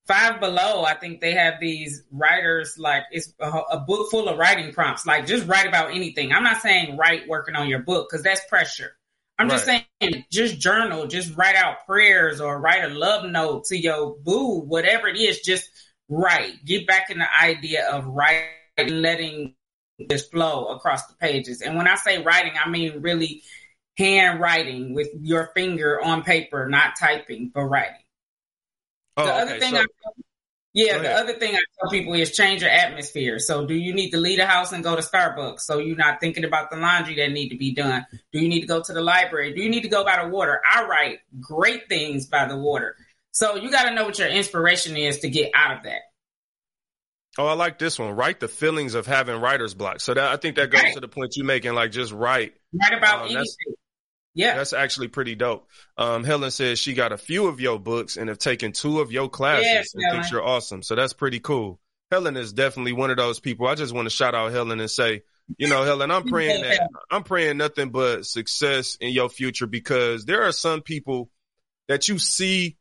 Five Below. I think they have these writers, like it's a, a book full of writing prompts, like just write about anything. I'm not saying write working on your book, 'cause that's pressure. I'm right. just saying, just journal, just write out prayers or write a love note to your boo, whatever it is, just write. Get back in the idea of writing, letting this flow across the pages. And when I say writing, I mean really handwriting with your finger on paper, not typing, but writing. Oh, the other okay. thing so, I Yeah, the other thing I tell people is change your atmosphere. So do you need to leave the house and go to Starbucks so you're not thinking about the laundry that need to be done? Do you need to go to the library? Do you need to go by the water? I write great things by the water. So you got to know what your inspiration is to get out of that. Oh, I like this one. Write the feelings of having writer's block. So that I think that goes right to the point you're making, like just write. Not about um, anything. Yeah, that's actually pretty dope. Um, Helen says she got a few of your books and have taken two of your classes yes, and Helen. Thinks you're awesome. So that's pretty cool. Helen is definitely one of those people. I just want to shout out Helen and say, you know, Helen, I'm praying that I'm praying nothing but success in your future, because there are some people that you see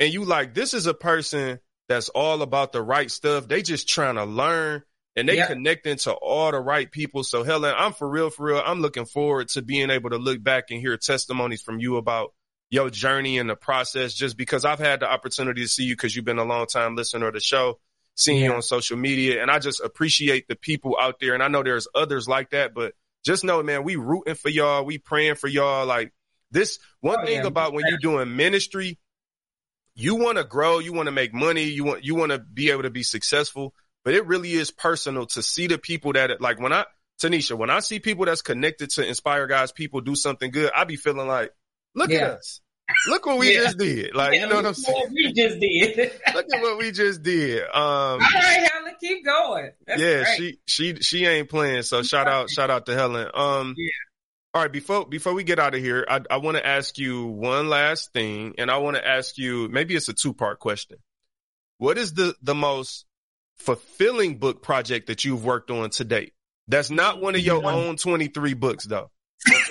and you like, this is a person that's all about the right stuff. They just trying to learn. And they yep. connecting to all the right people. So, Helen, I'm for real, for real. I'm looking forward to being able to look back and hear testimonies from you about your journey and the process, just because I've had the opportunity to see you because you've been a long time listener of the show, seeing yeah. you on social media. And I just appreciate the people out there. And I know there's others like that, but just know, man, we rooting for y'all. We praying for y'all. Like this one oh, thing yeah. about when you're doing ministry, you want to grow. You want to make money. You want you want to be able to be successful. But it really is personal to see the people that, like, when I, Tanisha, when I see people that's connected to Inspire Guys, people do something good, I be feeling like, look yeah. at us. Look what we yeah. just did. Like, yeah, you know what I'm saying? We just did. Look at what we just did. Um, All right, Helen, keep going. That's yeah, great. she she she ain't playing. So shout out, shout out to Helen. Um, yeah. All right, before before we get out of here, I, I want to ask you one last thing, and I want to ask you, maybe it's a two-part question. What is the the most fulfilling book project that you've worked on to date? That's not one of your yeah. own twenty-three books, though.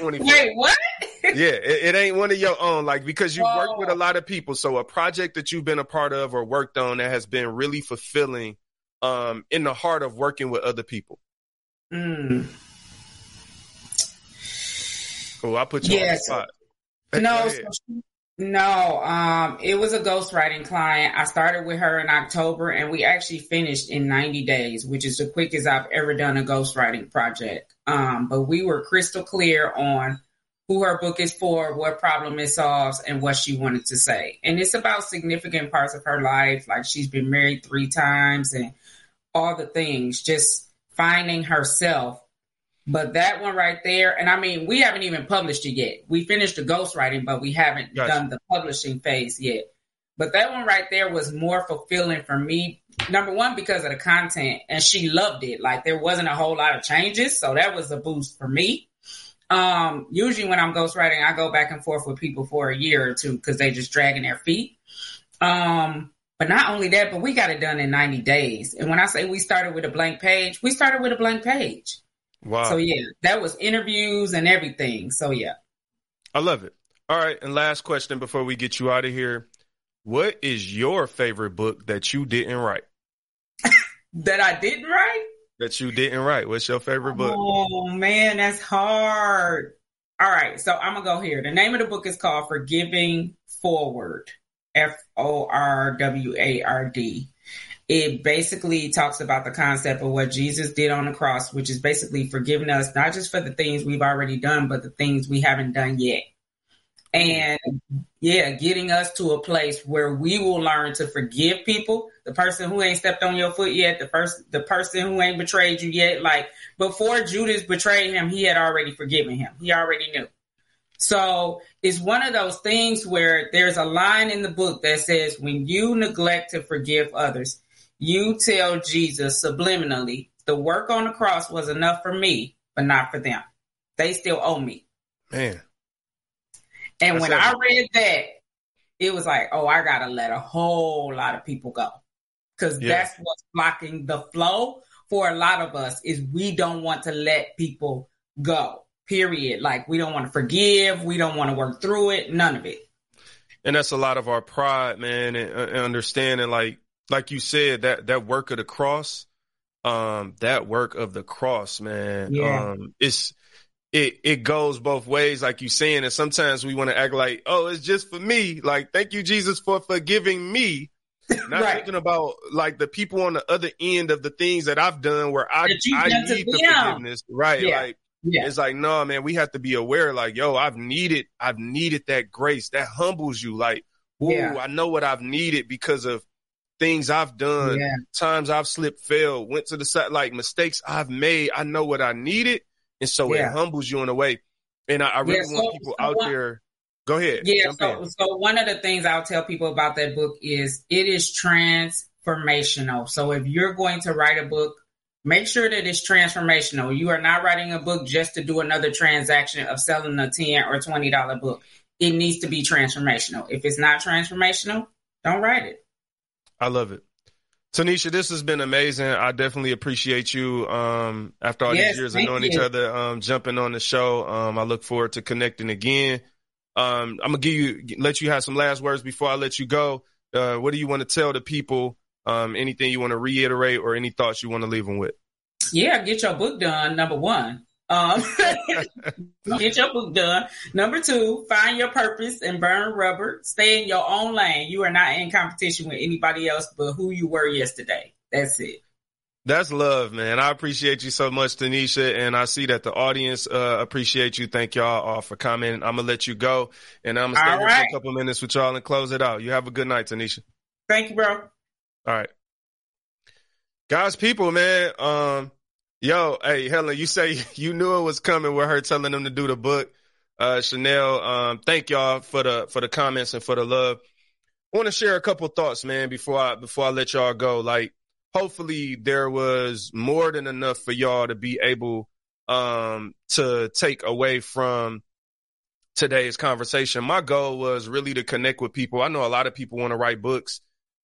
Wait, what? yeah, it, it ain't one of your own, like, because you've oh. worked with a lot of people. So a project that you've been a part of or worked on that has been really fulfilling um, in the heart of working with other people. Mm. Cool, I'll put you yeah, on the spot. So, no, so No, um, it was a ghostwriting client. I started with her in October and we actually finished in ninety days, which is the quickest I've ever done a ghostwriting project. Um, but we were crystal clear on who her book is for, what problem it solves, and what she wanted to say. And it's about significant parts of her life. Like, she's been married three times and all the things, just finding herself. But that one right there, and I mean, we haven't even published it yet. We finished the ghostwriting, but we haven't gotcha. done the publishing phase yet. But that one right there was more fulfilling for me, number one, because of the content, and she loved it. Like, there wasn't a whole lot of changes, so that was a boost for me. Um, usually when I'm ghostwriting, I go back and forth with people for a year or two because they just dragging their feet. Um, but not only that, but we got it done in ninety days. And when I say we started with a blank page, we started with a blank page. Wow. So, yeah, that was interviews and everything. So, yeah. I love it. All right. And last question before we get you out of here. What is your favorite book that you didn't write? That I didn't write? That you didn't write. What's your favorite book? Oh, man, that's hard. All right. So I'm going to go here. The name of the book is called Forgiving Forward. F O R W A R D. It basically talks about the concept of what Jesus did on the cross, which is basically forgiving us, not just for the things we've already done, but the things we haven't done yet. And yeah, getting us to a place where we will learn to forgive people, the person who ain't stepped on your foot yet, the first, the person who ain't betrayed you yet. Like, before Judas betrayed him, he had already forgiven him. He already knew. So it's one of those things where there's a line in the book that says, when you neglect to forgive others, you tell Jesus subliminally, the work on the cross was enough for me, but not for them. They still owe me. Man. And that's when I read that, it was like, oh, I got to let a whole lot of people go. Because yeah. that's what's blocking the flow for a lot of us, is we don't want to let people go, period. Like, we don't want to forgive. We don't want to work through it. None of it. And that's a lot of our pride, man, and, and understanding, like, Like you said, that, that work of the cross, um, that work of the cross, man, yeah. um, it's, it, it goes both ways. Like you saying, and sometimes we want to act like, oh, it's just for me. Like, thank you, Jesus, for forgiving me. Not right. thinking about, like, the people on the other end of the things that I've done where I, I need the out. forgiveness. Right. Yeah. Like, yeah. it's like, no, man, we have to be aware. Like, yo, I've needed, I've needed that grace that humbles you. Like, ooh, yeah. I know what I've needed because of things I've done, yeah. times I've slipped, failed, went to the side, like mistakes I've made. I know what I needed. And so yeah. it humbles you in a way. And I, I really yeah, so, want people so out one, there. Go ahead. Yeah. So, so one of the things I'll tell people about that book is it is transformational. So if you're going to write a book, make sure that it's transformational. You are not writing a book just to do another transaction of selling a ten dollars or twenty dollars book. It needs to be transformational. If it's not transformational, don't write it. I love it. Tanisha, this has been amazing. I definitely appreciate you um, after all yes, these years of knowing you. each other, um, jumping on the show. Um, I look forward to connecting again. Um, I'm going to give you, let you have some last words before I let you go. Uh, what do you want to tell the people? Um, anything you want to reiterate or any thoughts you want to leave them with? Yeah, get your book done, number one. Um, get your book done. Number two, find your purpose and burn rubber. Stay in your own lane. You are not in competition with anybody else but who you were yesterday. That's it. That's love, man. I appreciate you so much, Tanisha, and I see that the audience uh, appreciate you. Thank y'all all for commenting. I'm going to let you go, and I'm going to stay all here right. for a couple minutes with y'all and close it out. You have a good night, Tanisha. Thank you, bro. All right. God's people, man. Um, yo, hey, Helen, you say you knew it was coming with her telling them to do the book. Uh, Chanel, um, thank y'all for the for the comments and for the love. I want to share a couple thoughts, man, before I before I let y'all go. Like, hopefully there was more than enough for y'all to be able um to take away from today's conversation. My goal was really to connect with people. I know a lot of people want to write books.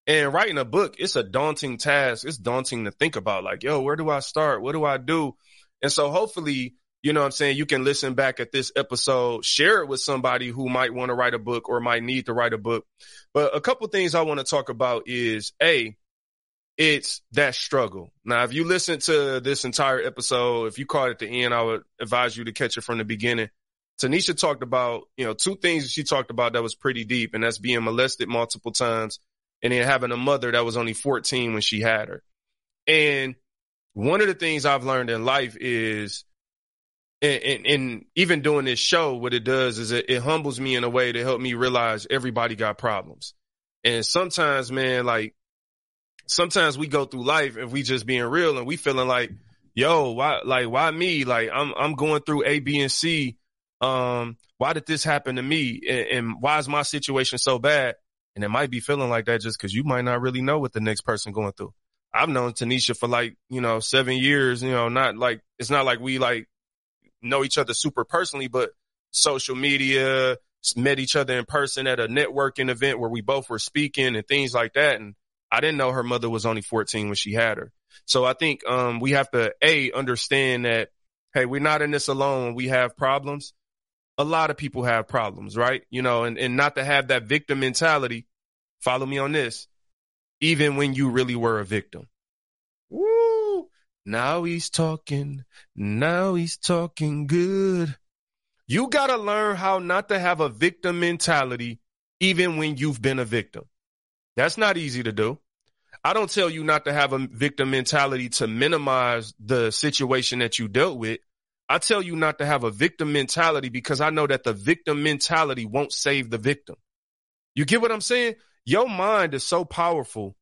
And writing a book, it's a daunting task. It's daunting to think about. Like, yo, where do I start? What do I do? And so hopefully, you know what I'm saying, you can listen back at this episode, share it with somebody who might want to write a book or might need to write a book. But a couple things I want to talk about is, A, it's that struggle. Now, if you listen to this entire episode, if you caught it at the end, I would advise you to catch it from the beginning. Tanisha talked about, you know, two things that she talked about that was pretty deep, and that's being molested multiple times. And then having a mother that was only fourteen when she had her. And one of the things I've learned in life is, and, and, and even doing this show, what it does is it, it humbles me in a way to help me realize everybody got problems. And sometimes, man, like, sometimes we go through life and we just being real and we feeling like, yo, why, like, why me? Like, I'm, I'm going through A, B, and C. Um, why did this happen to me? And, and why is my situation so bad? And it might be feeling like that just because you might not really know what the next person going through. I've known Tanisha for like, you know, seven years, you know, not like, it's not like we like know each other super personally, but social media, met each other in person at a networking event where we both were speaking and things like that. And I didn't know her mother was only fourteen when she had her. So I think um, we have to, A, understand that, hey, we're not in this alone. We have problems. A lot of people have problems, right? You know, and, and not to have that victim mentality. Follow me on this. Even when you really were a victim. Woo! Now he's talking. Now he's talking good. You got to learn how not to have a victim mentality even when you've been a victim. That's not easy to do. I don't tell you not to have a victim mentality to minimize the situation that you dealt with. I tell you not to have a victim mentality because I know that the victim mentality won't save the victim. You get what I'm saying? Your mind is so powerful.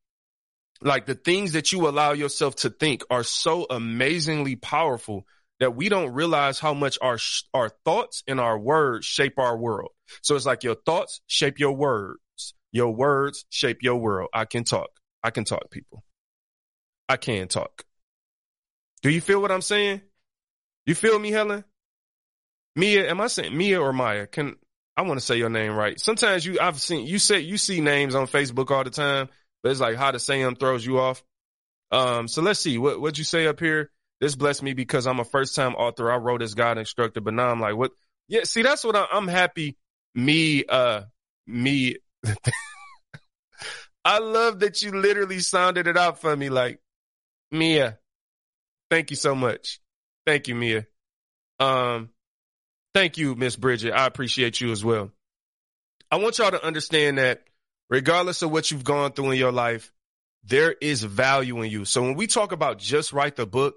Like the things that you allow yourself to think are so amazingly powerful that we don't realize how much our our thoughts and our words shape our world. So it's like your thoughts shape your words. Your words shape your world. I can talk. I can talk, people. I can talk. Do you feel what I'm saying? You feel me, Helen? Mia, am I saying Mia or Maya? Can I want to say your name right? Sometimes you, I've seen you say you see names on Facebook all the time, but it's like how to say them throws you off. Um, so let's see what what you say up here. This blessed me because I'm a first time author. I wrote as God instructed, but now I'm like, what? Yeah, see, that's what I, I'm happy. Me, uh, me. I love that you literally sounded it out for me, like Mia. Thank you so much. Thank you, Mia. Um, thank you, Miss Bridget. I appreciate you as well. I want y'all to understand that regardless of what you've gone through in your life, there is value in you. So when we talk about just write the book,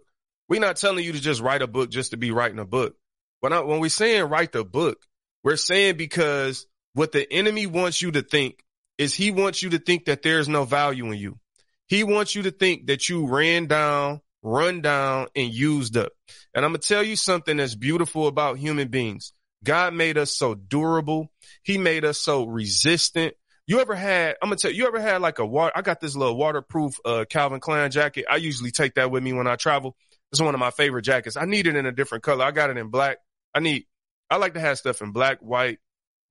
we're not telling you to just write a book just to be writing a book. When, I, when we're saying write the book, we're saying because what the enemy wants you to think is he wants you to think that there's no value in you. He wants you to think that you ran down, run down, and used up. And I'm going to tell you something that's beautiful about human beings. God made us so durable. He made us so resistant. You ever had, I'm going to tell you, you ever had like a water, I got this little waterproof uh, Calvin Klein jacket. I usually take that with me when I travel. It's one of my favorite jackets. I need it in a different color. I got it in black. I need, I like to have stuff in black, white,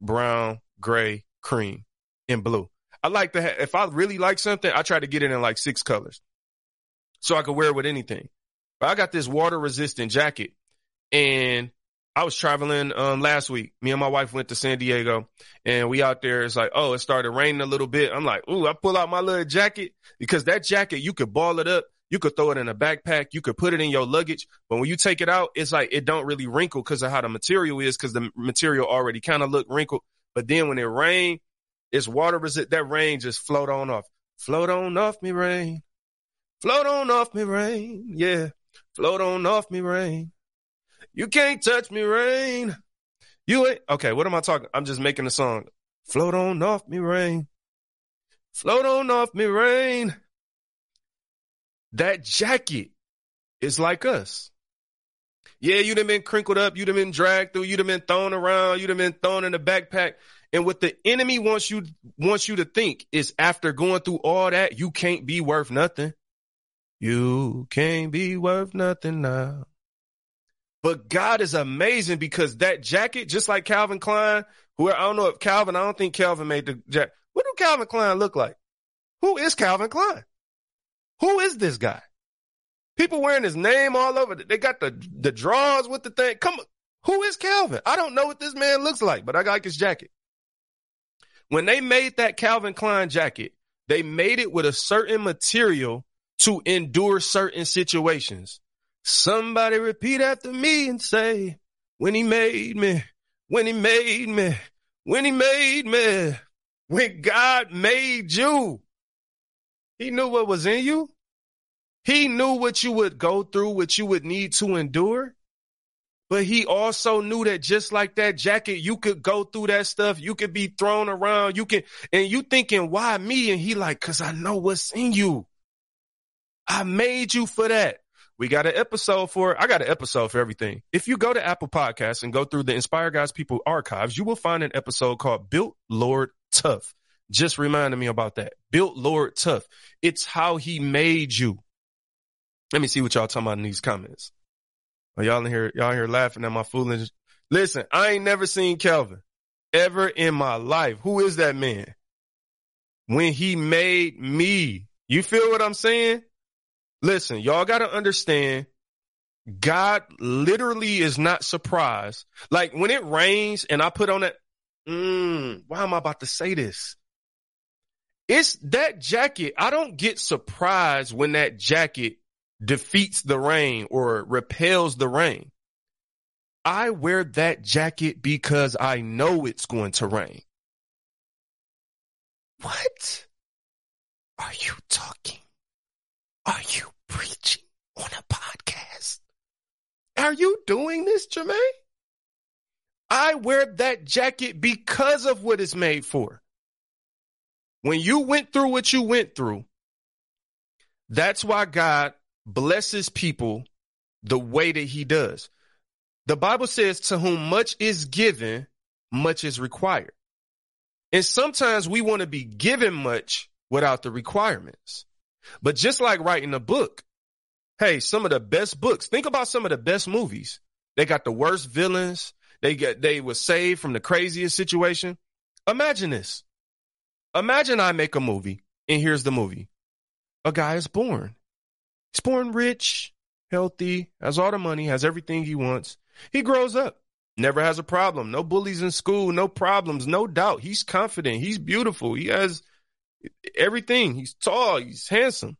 brown, gray, cream, and blue. I like to have, if I really like something, I try to get it in like six colors so I could wear it with anything. But I got this water resistant jacket, and I was traveling um last week. Me and my wife went to San Diego, and we out there. It's like, oh, it started raining a little bit. I'm like, ooh, I pull out my little jacket, because that jacket, you could ball it up. You could throw it in a backpack. You could put it in your luggage. But when you take it out, it's like it don't really wrinkle because of how the material is, because the material already kind of look wrinkled. But then when it rain, it's water resist. That rain just float on off. Float on off me rain. Float on off me rain. Yeah. Float on off me rain. You can't touch me, rain. You ain't. Okay, what am I talking? I'm just making a song. Float on off me, rain. Float on off me, rain. That jacket is like us. Yeah, you'd have been crinkled up. You'd have been dragged through. You'd have been thrown around. You'd have been thrown in a backpack. And what the enemy wants you, wants you to think is, after going through all that, you can't be worth nothing. You can't be worth nothing now. But God is amazing, because that jacket, just like Calvin Klein, who I don't know if Calvin, I don't think Calvin made the jacket. What do Calvin Klein look like? Who is Calvin Klein? Who is this guy? People wearing his name all over. They got the, the drawers with the thing. Come on. Who is Calvin? I don't know what this man looks like, but I like his jacket. When they made that Calvin Klein jacket, they made it with a certain material to endure certain situations. Somebody repeat after me and say, when he made me, when he made me, when he made me, when God made you, he knew what was in you. He knew what you would go through, what you would need to endure. But he also knew that just like that jacket, you could go through that stuff. You could be thrown around. You can, and you thinking, why me? And he like, cause I know what's in you. I made you for that. We got an episode for it. I got an episode for everything. If you go to Apple Podcasts and go through the Inspire Guys People archives, you will find an episode called Built Lord Tough. Just reminded me about that. Built Lord Tough. It's how he made you. Let me see what y'all talking about in these comments. Are y'all in here, y'all here laughing at my foolishness? Listen, I ain't never seen Calvin ever in my life. Who is that man? When he made me. You feel what I'm saying? Listen, y'all got to understand, God literally is not surprised. Like when it rains and I put on that, mm, why am I about to say this? It's that jacket. I don't get surprised when that jacket defeats the rain or repels the rain. I wear that jacket because I know it's going to rain. What are you talking? Are you preaching on a podcast? Are you doing this, Jermaine? I wear that jacket because of what it's made for. When you went through what you went through, that's why God blesses people the way that he does. The Bible says, to whom much is given, much is required. And sometimes we want to be given much without the requirements. But just like writing a book, hey, some of the best books, think about some of the best movies. They got the worst villains. They get, they were saved from the craziest situation. Imagine this. Imagine I make a movie, and here's the movie. A guy is born. He's born rich, healthy, has all the money, has everything he wants. He grows up, never has a problem. No bullies in school, no problems, no doubt. He's confident. He's beautiful. He has everything. He's tall. He's handsome.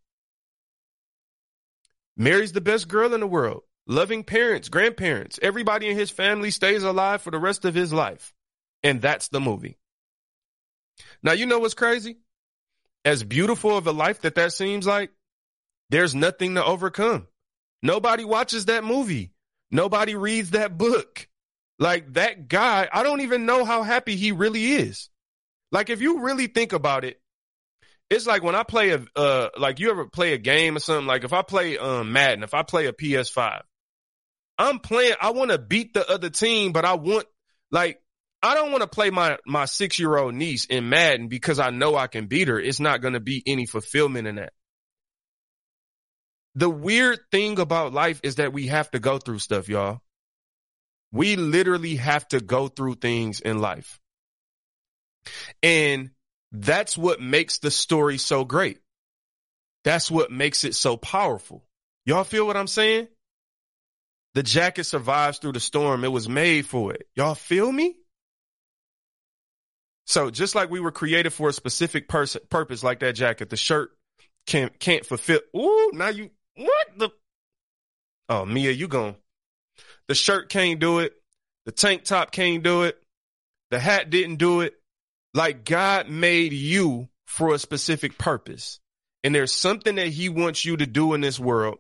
Marries the best girl in the world. Loving parents, grandparents. Everybody in his family stays alive for the rest of his life. And that's the movie. Now, you know what's crazy? As beautiful of a life that that seems like, there's nothing to overcome. Nobody watches that movie. Nobody reads that book. Like that guy, I don't even know how happy he really is. Like if you really think about it, it's like when I play a, uh, like you ever play a game or something? Like if I play um Madden, if I play a P S five, I'm playing, I want to beat the other team, but I want, like, I don't want to play my, my six-year-old niece in Madden because I know I can beat her. It's not going to be any fulfillment in that. The weird thing about life is that we have to go through stuff, y'all. We literally have to go through things in life. And that's what makes the story so great. That's what makes it so powerful. Y'all feel what I'm saying? The jacket survives through the storm. It was made for it. Y'all feel me? So just like we were created for a specific pers- purpose, like that jacket, the shirt can't, can't fulfill. Ooh, now you, what the? Oh, Mia, you gone. The shirt can't do it. The tank top can't do it. The hat didn't do it. Like, God made you for a specific purpose. And there's something that he wants you to do in this world.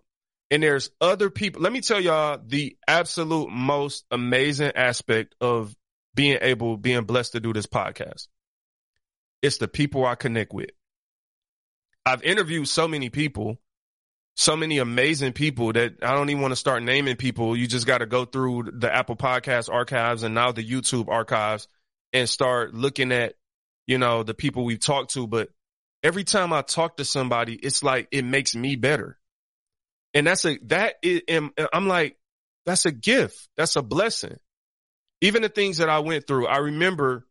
And there's other people. Let me tell y'all the absolute most amazing aspect of being able, being blessed to do this podcast. It's the people I connect with. I've interviewed so many people, so many amazing people that I don't even want to start naming people. You just got to go through the Apple Podcast archives and now the YouTube archives and start looking at, you know, the people we've talked to. But every time I talk to somebody, it's like it makes me better. And that's a, that is, and I'm like, that's a gift. That's a blessing. Even the things that I went through, I remember,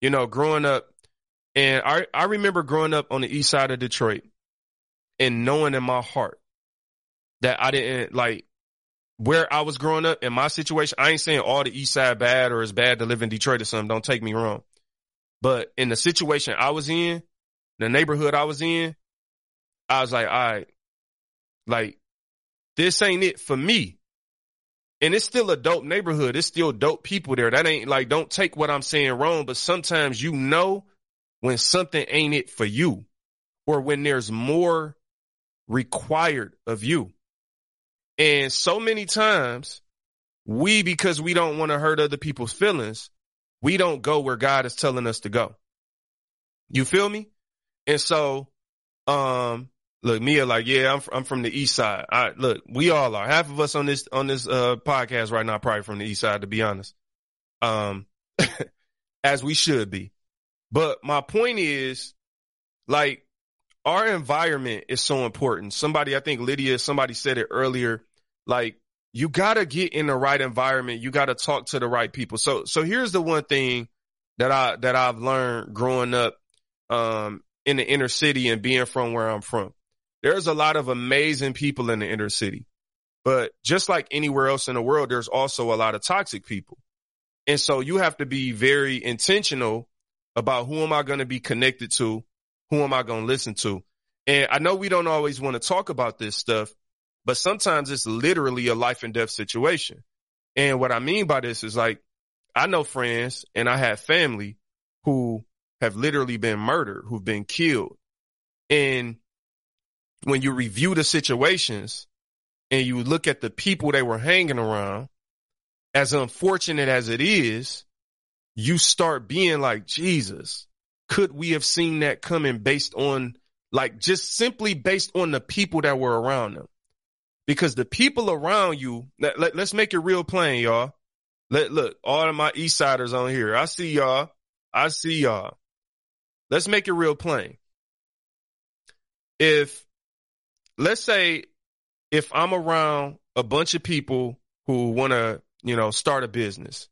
you know, growing up, and I, I remember growing up on the east side of Detroit and knowing in my heart that I didn't, like, where I was growing up in my situation. I ain't saying all the east side bad or it's bad to live in Detroit or something. Don't take me wrong. But in the situation I was in, the neighborhood I was in, I was like, all right, like, this ain't it for me. And it's still a dope neighborhood. It's still dope people there. That ain't like, don't take what I'm saying wrong. But sometimes, you know, when something ain't it for you or when there's more required of you. And so many times we, because we don't want to hurt other people's feelings, we don't go where God is telling us to go. You feel me? And so, um, look, Mia, like, yeah, I'm, I'm from the east side. I, look, we all are. Half of us on this on this uh, podcast right now probably from the east side, to be honest, um, as we should be. But my point is, like, our environment is so important. Somebody, I think Lydia, somebody said it earlier, like, you got to get in the right environment. You got to talk to the right people. So so here's the one thing that, I, that I've learned growing up um, in the inner city and being from where I'm from. There's a lot of amazing people in the inner city, but just like anywhere else in the world, there's also a lot of toxic people. And so you have to be very intentional about who am I going to be connected to? Who am I going to listen to? And I know we don't always want to talk about this stuff, but sometimes it's literally a life and death situation. And what I mean by this is, like, I know friends and I have family who have literally been murdered, who've been killed. And when you review the situations and you look at the people they were hanging around, as unfortunate as it is, you start being like, Jesus, could we have seen that coming based on, like, just simply based on the people that were around them? Because the people around you, let, let, let's make it real plain, y'all. Let, look, all of my East Siders on here. I see y'all. I see y'all. Let's make it real plain. If Let's say if I'm around a bunch of people who want to, you know, start a business.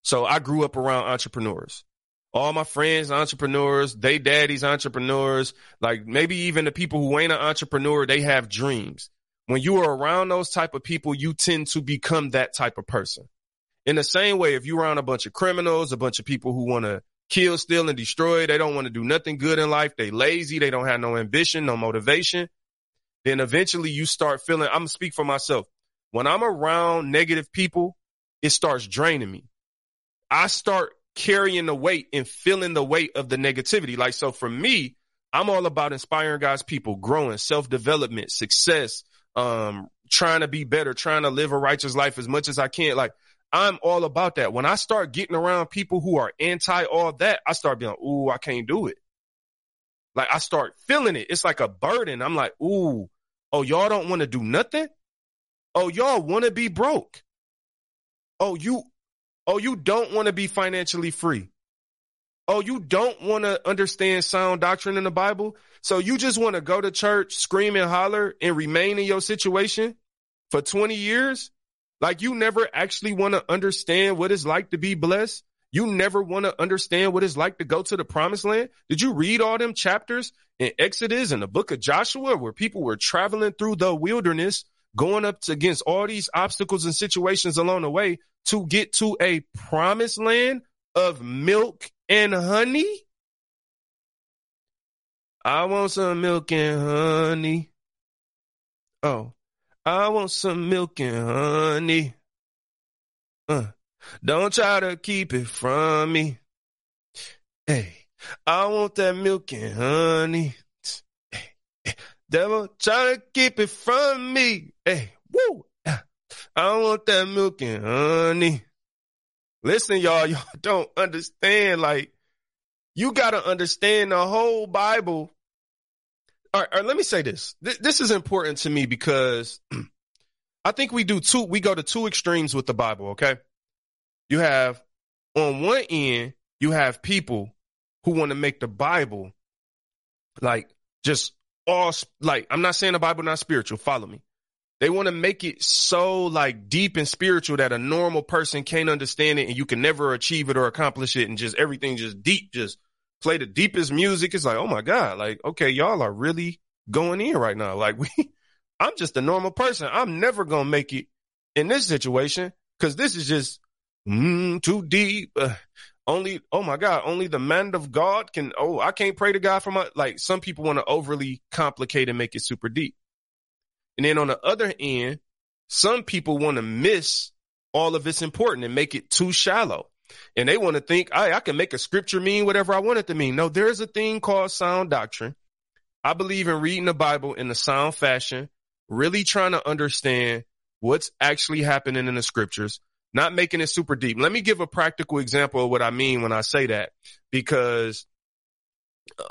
So I grew up around entrepreneurs. All my friends, entrepreneurs, they daddies, entrepreneurs, like maybe even the people who ain't an entrepreneur, they have dreams. When you are around those type of people, you tend to become that type of person. In the same way, if you're around a bunch of criminals, a bunch of people who want to kill, steal, and destroy, they don't want to do nothing good in life. They lazy. They don't have no ambition, no motivation. Then eventually you start feeling, I'm going to speak for myself. When I'm around negative people, it starts draining me. I start carrying the weight and feeling the weight of the negativity. Like, so for me, I'm all about inspiring God's people, growing, self-development, success, um, trying to be better, trying to live a righteous life as much as I can. Like, I'm all about that. When I start getting around people who are anti all that, I start being, ooh, I can't do it. Like I start feeling it. It's like a burden. I'm like, ooh, oh, y'all don't want to do nothing. Oh, y'all want to be broke. Oh, you, oh, you don't want to be financially free. Oh, you don't want to understand sound doctrine in the Bible. So you just want to go to church, scream and holler, and remain in your situation for twenty years. Like you never actually want to understand what it's like to be blessed. You never want to understand what it's like to go to the promised land. Did you read all them chapters in Exodus and the book of Joshua where people were traveling through the wilderness, going up against all these obstacles and situations along the way to get to a promised land of milk and honey? I want some milk and honey. Oh, I want some milk and honey. Uh, don't try to keep it from me. Hey, I want that milk and honey. Hey, hey, devil, try to keep it from me. Hey, woo. I want that milk and honey. Listen, y'all, y'all don't understand. Like, you got to understand the whole Bible. All right, all right, let me say this. Th- this is important to me because I think we do two, we go to two extremes with the Bible, okay? You have, on one end, you have people who want to make the Bible like just all, like, I'm not saying the Bible not spiritual, follow me. They want to make it so like deep and spiritual that a normal person can't understand it and you can never achieve it or accomplish it and just everything just deep, just play the deepest music. It's like, oh my God, like, okay, y'all are really going in right now. Like we, I'm just a normal person. I'm never going to make it in this situation because this is just mm, too deep. Uh, only, oh my God, only the man of God can, oh, I can't pray to God for my, like some people want to overly complicate and make it super deep. And then on the other end, some people want to miss all of its importance and make it too shallow. And they want to think, I, I can make a scripture mean whatever I want it to mean. No, there's a thing called sound doctrine. I believe in reading the Bible in a sound fashion, really trying to understand what's actually happening in the scriptures, not making it super deep. Let me give a practical example of what I mean when I say that, because,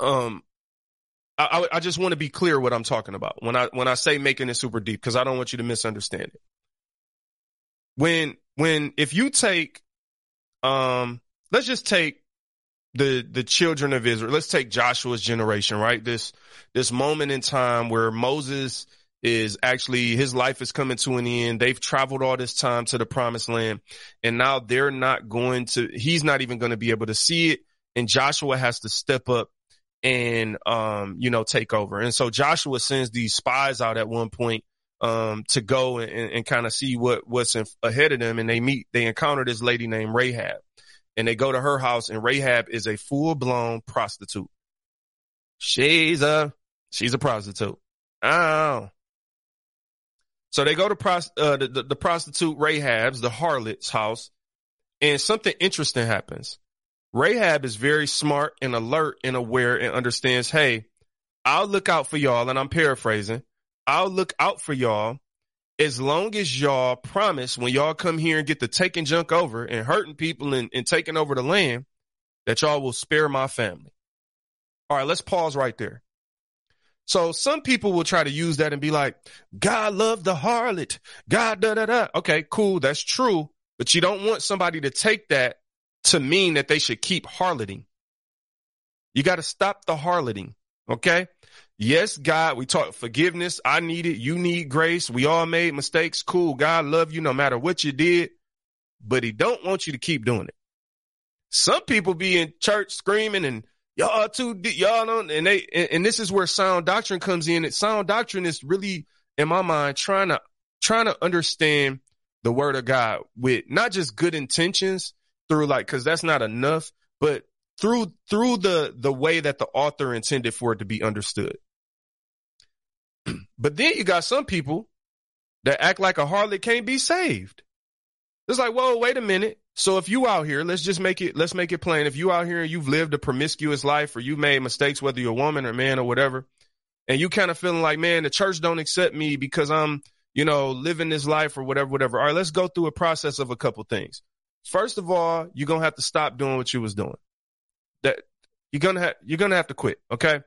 um, I, I just want to be clear what I'm talking about when I when I say making it super deep, because I don't want you to misunderstand it. When when if you take um let's just take the the children of Israel. Let's take Joshua's generation. Right. This this moment in time where Moses is actually his life is coming to an end. They've traveled all this time to the promised land and now they're not going to he's not even going to be able to see it. And Joshua has to step up and, um, you know, take over. And so Joshua sends these spies out at one point, um, to go and, and, and kind of see what, what's in, ahead of them. And they meet, they encounter this lady named Rahab and they go to her house and Rahab is a full blown prostitute. She's a, she's a prostitute. Oh. So they go to pros, uh, the, the, the prostitute Rahab's, the harlot's house, and something interesting happens. Rahab is very smart and alert and aware and understands, hey, I'll look out for y'all. And I'm paraphrasing. I'll look out for y'all as long as y'all promise when y'all come here and get to taking junk over and hurting people and, and taking over the land that y'all will spare my family. All right, let's pause right there. So some people will try to use that and be like, God love the harlot. God da da da. Okay, cool. That's true. But you don't want somebody to take that to mean that they should keep harloting. You got to stop the harloting. Okay. Yes, God, we talk forgiveness. I need it. You need grace. We all made mistakes. Cool. God love you no matter what you did, but he don't want you to keep doing it. Some people be in church screaming and y'all too, y'all don't, and they, and, and this is where sound doctrine comes in. It sound doctrine is really in my mind, trying to, trying to understand the word of God with not just good intentions, through like, cause that's not enough, but through, through the, the way that the author intended for it to be understood. But then you got some people that act like a harlot can't be saved. It's like, whoa, wait a minute. So if you out here, let's just make it, let's make it plain. If you out here and you've lived a promiscuous life or you made mistakes, whether you're a woman or man or whatever, and you kind of feeling like, man, the church don't accept me because I'm, you know, living this life or whatever, whatever. All right, let's go through a process of a couple things. First of all, you're going to have to stop doing what you was doing. That you're going to have, you're going to have to quit. Okay.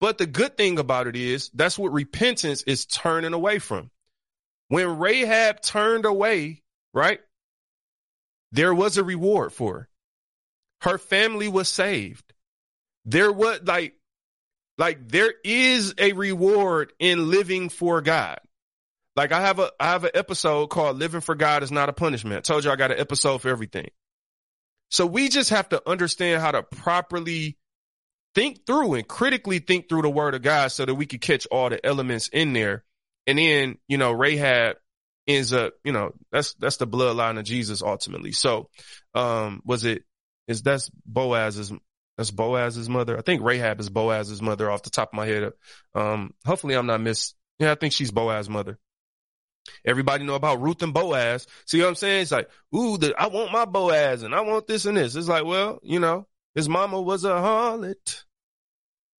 But the good thing about it is that's what repentance is turning away from. When Rahab turned away, right, there was a reward for her. Her family was saved. There was like, like there is a reward in living for God. Like I have a, I have an episode called Living for God Is Not a Punishment. I told you I got an episode for everything. So we just have to understand how to properly think through and critically think through the word of God so that we could catch all the elements in there. And then, you know, Rahab ends up, you know, that's, that's the bloodline of Jesus ultimately. So, um, was it, is that's Boaz's, that's Boaz's mother. I think Rahab is Boaz's mother off the top of my head. Um, hopefully I'm not miss. Yeah, I think she's Boaz's mother. Everybody know about Ruth and Boaz. See what I'm saying? It's like, ooh, the, I want my Boaz and I want this and this. It's like, well, you know, his mama was a harlot.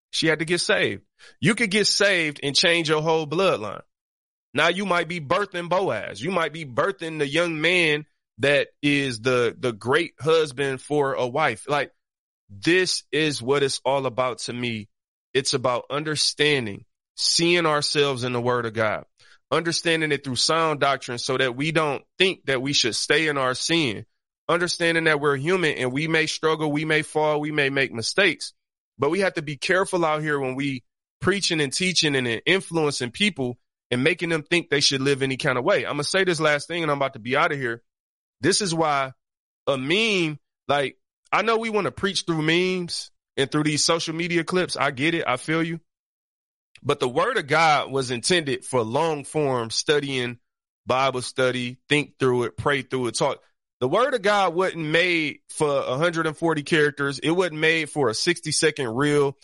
She had to get saved. You could get saved and change your whole bloodline. Now you might be birthing Boaz. You might be birthing the young man that is the, the great husband for a wife. Like, this is what it's all about to me. It's about understanding, seeing ourselves in the word of God, understanding it through sound doctrine so that we don't think that we should stay in our sin, understanding that we're human and we may struggle, we may fall, we may make mistakes, but we have to be careful out here when we preaching and teaching and influencing people and making them think they should live any kind of way. I'm going to say this last thing and I'm about to be out of here. This is why a meme, like, I know we want to preach through memes and through these social media clips. I get it. I feel you. But the word of God was intended for long form studying, Bible study, think through it, pray through it, talk. The word of God wasn't made for one hundred forty characters. It wasn't made for a sixty second reel.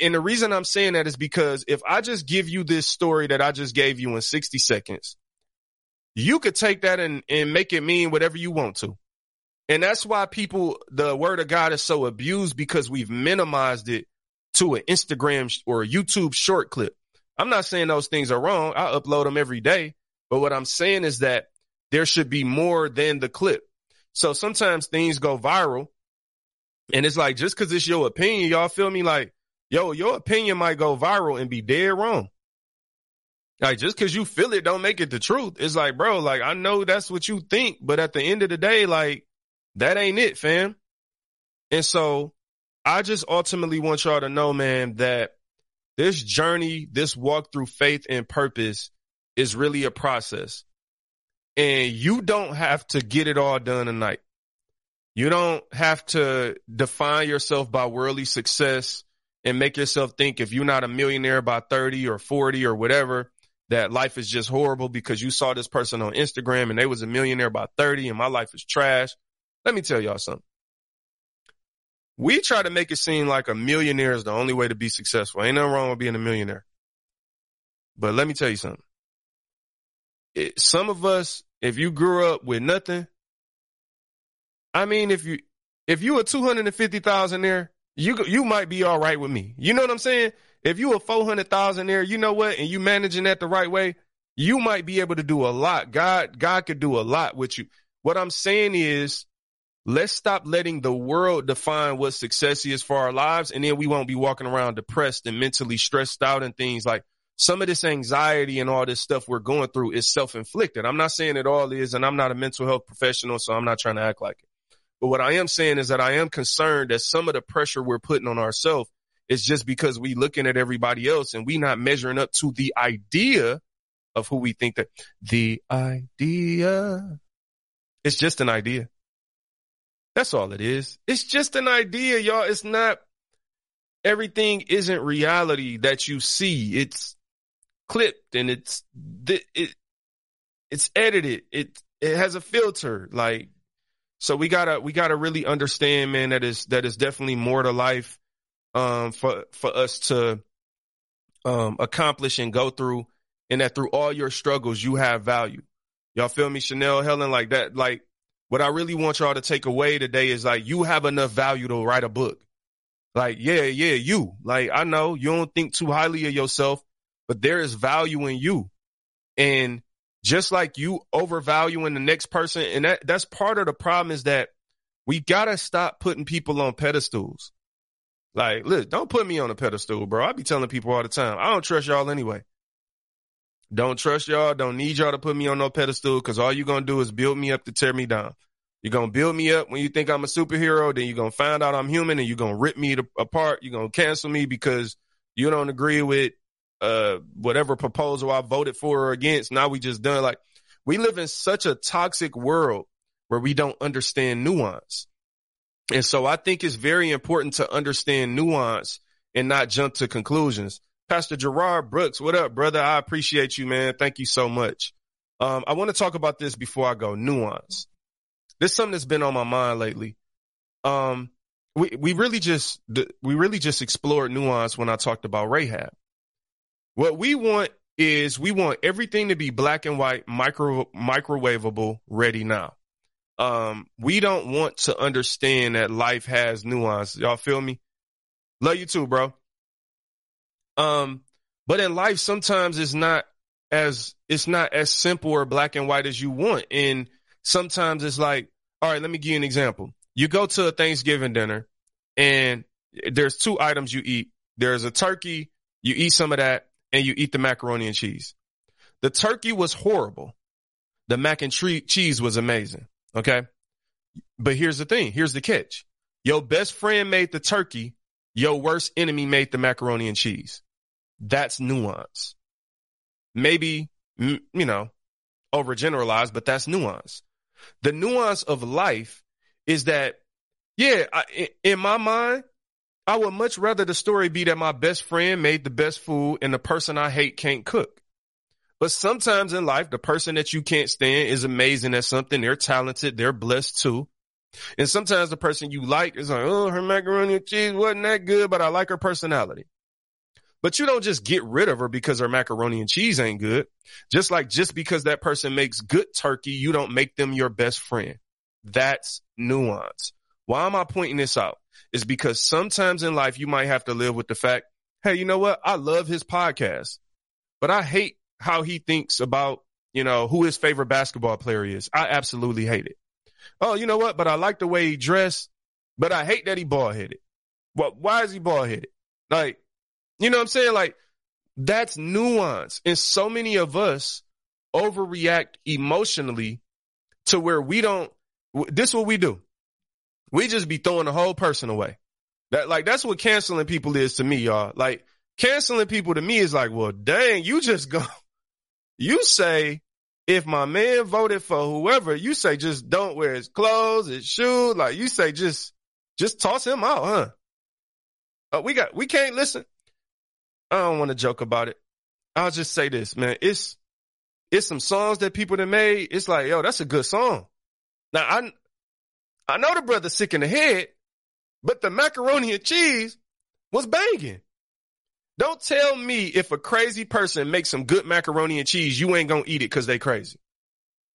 And the reason I'm saying that is because if I just give you this story that I just gave you in sixty seconds, you could take that and, and make it mean whatever you want to. And that's why people, the word of God is so abused, because we've minimized it to an Instagram or a YouTube short clip. I'm not saying those things are wrong. I upload them every day. But what I'm saying is that there should be more than the clip. So sometimes things go viral and it's like, just because it's your opinion, y'all feel me? Like, yo, your opinion might go viral and be dead wrong. Like, just because you feel it, don't make it the truth. It's like, bro, like, I know that's what you think, but at the end of the day, like, that ain't it, fam. And so I just ultimately want y'all to know, man, that this journey, this walk through faith and purpose is really a process. And you don't have to get it all done tonight. You don't have to define yourself by worldly success and make yourself think if you're not a millionaire by thirty or forty or whatever, that life is just horrible because you saw this person on Instagram and they was a millionaire by thirty and my life is trash. Let me tell y'all something. We try to make it seem like a millionaire is the only way to be successful. Ain't nothing wrong with being a millionaire. But let me tell you something. It, some of us, if you grew up with nothing, I mean, if you, if you a two hundred fifty thousand dollars, you, you might be all right with me. You know what I'm saying? If you a four hundred thousand dollars, you know what? And you managing that the right way, you might be able to do a lot. God, God could do a lot with you. What I'm saying is, let's stop letting the world define what success is for our lives. And then we won't be walking around depressed and mentally stressed out and things like some of this anxiety and all this stuff we're going through is self-inflicted. I'm not saying it all is, and I'm not a mental health professional, so I'm not trying to act like it. But what I am saying is that I am concerned that some of the pressure we're putting on ourselves is just because we looking at everybody else and we not measuring up to the idea of who we think that the idea. It's just an idea. That's all it is. It's just an idea, y'all. It's not, everything isn't reality that you see. It's clipped and it's, it, it's edited. It, it has a filter. Like, so we gotta, we gotta really understand, man, that is, that is definitely more to life, um, for, for us to, um, accomplish and go through, and that through all your struggles, you have value. Y'all feel me? Chanel, Helen, like that, like, what I really want y'all to take away today is like, you have enough value to write a book. Like, yeah, yeah, you. Like, I know you don't think too highly of yourself, but there is value in you. And just like you overvaluing the next person, and that, that's part of the problem is that we gotta stop putting people on pedestals. Like, look, don't put me on a pedestal, bro. I be telling people all the time, I don't trust y'all anyway. Don't trust y'all. Don't need y'all to put me on no pedestal, because all you're going to do is build me up to tear me down. You're going to build me up when you think I'm a superhero. Then you're going to find out I'm human, and you're going to rip me to, apart. You're going to cancel me because you don't agree with uh, whatever proposal I voted for or against. Now we just done. Like, we live in such a toxic world where we don't understand nuance. And so I think it's very important to understand nuance and not jump to conclusions. Pastor Gerard Brooks, what up, brother? I appreciate you, man. Thank you so much. Um, I want to talk about this before I go. Nuance. This is something that's been on my mind lately. Um, we, we really just, we really just explored nuance when I talked about Rahab. What we want is we want everything to be black and white, micro, microwavable, ready now. Um, we don't want to understand that life has nuance. Y'all feel me? Love you too, bro. Um, but in life, sometimes it's not as, it's not as simple or black and white as you want. And sometimes it's like, all right, let me give you an example. You go to a Thanksgiving dinner and there's two items you eat. There's a turkey. You eat some of that and you eat the macaroni and cheese. The turkey was horrible. The mac and tre- cheese was amazing. OK, but here's the thing. Here's the catch. Your best friend made the turkey. Your worst enemy made the macaroni and cheese. That's nuance. Maybe, you know, overgeneralized, but that's nuance. The nuance of life is that, yeah, I, in my mind, I would much rather the story be that my best friend made the best food and the person I hate can't cook. But sometimes in life, the person that you can't stand is amazing at something. They're talented. They're blessed too. And sometimes the person you like is like, oh, her macaroni and cheese wasn't that good, but I like her personality. But you don't just get rid of her because her macaroni and cheese ain't good. Just like just because that person makes good turkey, you don't make them your best friend. That's nuance. Why am I pointing this out? It's because sometimes in life you might have to live with the fact, hey, you know what? I love his podcast, but I hate how he thinks about, you know, who his favorite basketball player is. I absolutely hate it. Oh, you know what? But I like the way he dressed, but I hate that he bald headed. Well, why is he bald headed? Like, you know what I'm saying? Like, that's nuance. And so many of us overreact emotionally to where we don't, this is what we do. We just be throwing the whole person away. That like, that's what canceling people is to me, y'all. Like, canceling people to me is like, well, dang, you just go, you say, if my man voted for whoever, you say just don't wear his clothes, his shoes. Like you say, just, just toss him out, huh? Uh, we got, we can't listen. I don't want to joke about it. I'll just say this, man. It's, it's some songs that people done made. It's like, yo, that's a good song. Now I, I know the brother's sick in the head, but the macaroni and cheese was banging. Don't tell me if a crazy person makes some good macaroni and cheese, you ain't going to eat it because they crazy.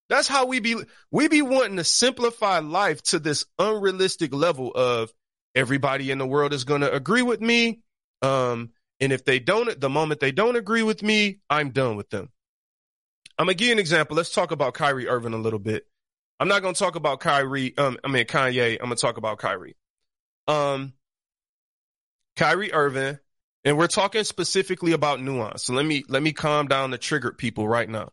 That's how we be. We be wanting to simplify life to this unrealistic level of everybody in the world is going to agree with me. Um, and if they don't, the moment they don't agree with me, I'm done with them. I'm going to give you an example. Let's talk about Kyrie Irving a little bit. I'm not going to talk about Kyrie. Um, I mean, Kanye. I'm going to talk about Kyrie. Um, Kyrie Irving. And we're talking specifically about nuance. So let me let me calm down the triggered people right now.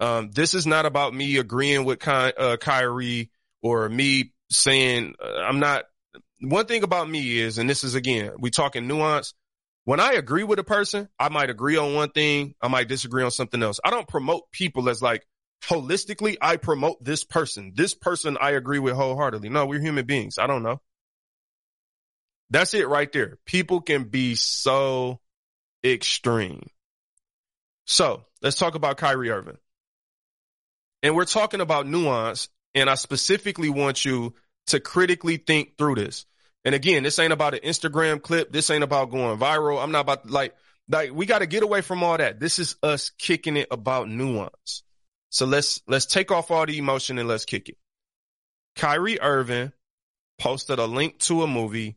Um, this is not about me agreeing with Ky- uh, Kyrie or me saying uh, I'm not. One thing about me is, and this is, again, we talking nuance. When I agree with a person, I might agree on one thing. I might disagree on something else. I don't promote people as like holistically. I promote this person. This person I agree with wholeheartedly. No, we're human beings. I don't know. That's it right there. People can be so extreme. So let's talk about Kyrie Irving. And we're talking about nuance. And I specifically want you to critically think through this. And again, this ain't about an Instagram clip. This ain't about going viral. I'm not about to, like, like we got to get away from all that. This is us kicking it about nuance. So let's, let's take off all the emotion and let's kick it. Kyrie Irving posted a link to a movie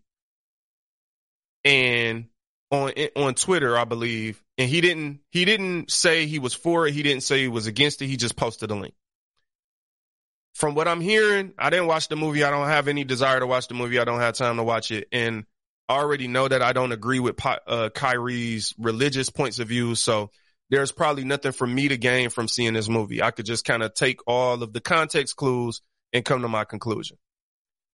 and on on Twitter, I believe, and he didn't he didn't say he was for it. He didn't say he was against it. He just posted a link. From what I'm hearing, I didn't watch the movie. I don't have any desire to watch the movie. I don't have time to watch it. And already know that I don't agree with uh, Kyrie's religious points of view. So there's probably nothing for me to gain from seeing this movie. I could just kind of take all of the context clues and come to my conclusion.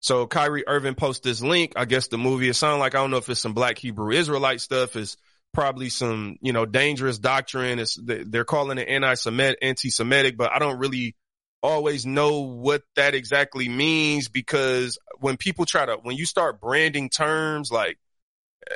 So Kyrie Irving posts this link. I guess the movie, it sounds like, I don't know if it's some Black Hebrew Israelite stuff. It's probably some, you know, dangerous doctrine. It's, they're calling it anti-Semitic, anti-Semitic, but I don't really always know what that exactly means, because when people try to, when you start branding terms, like,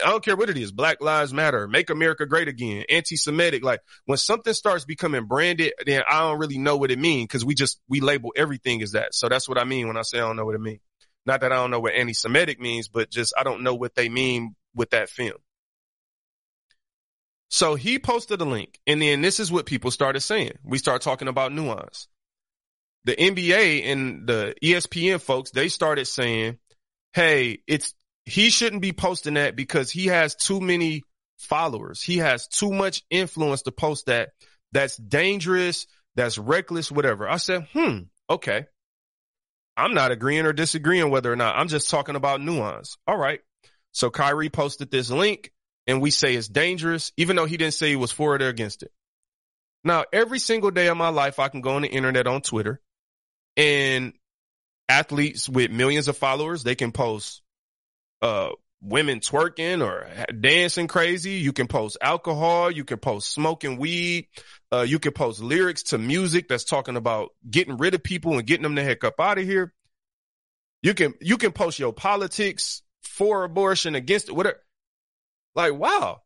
I don't care what it is, Black Lives Matter, Make America Great Again, anti-Semitic, like when something starts becoming branded, then I don't really know what it means, because we just, we label everything as that. So that's what I mean when I say I don't know what it means. Not that I don't know what anti-Semitic means, but just I don't know what they mean with that film. So he posted a link, and then this is what people started saying. We start talking about nuance. The N B A and the E S P N folks, they started saying, hey, it's, he shouldn't be posting that because he has too many followers. He has too much influence to post that. That's dangerous. That's reckless, whatever. I said, hmm, okay. I'm not agreeing or disagreeing whether or not. I'm just talking about nuance. All right. So Kyrie posted this link, and we say it's dangerous, even though he didn't say he was for it or against it. Now, every single day of my life, I can go on the internet on Twitter, and athletes with millions of followers, they can post uh, women twerking or dancing crazy. You can post alcohol. You can post smoking weed. Uh, you can post lyrics to music that's talking about getting rid of people and getting them the heck up out of here. You can, you can post your politics for abortion, against it, whatever. Like, wow.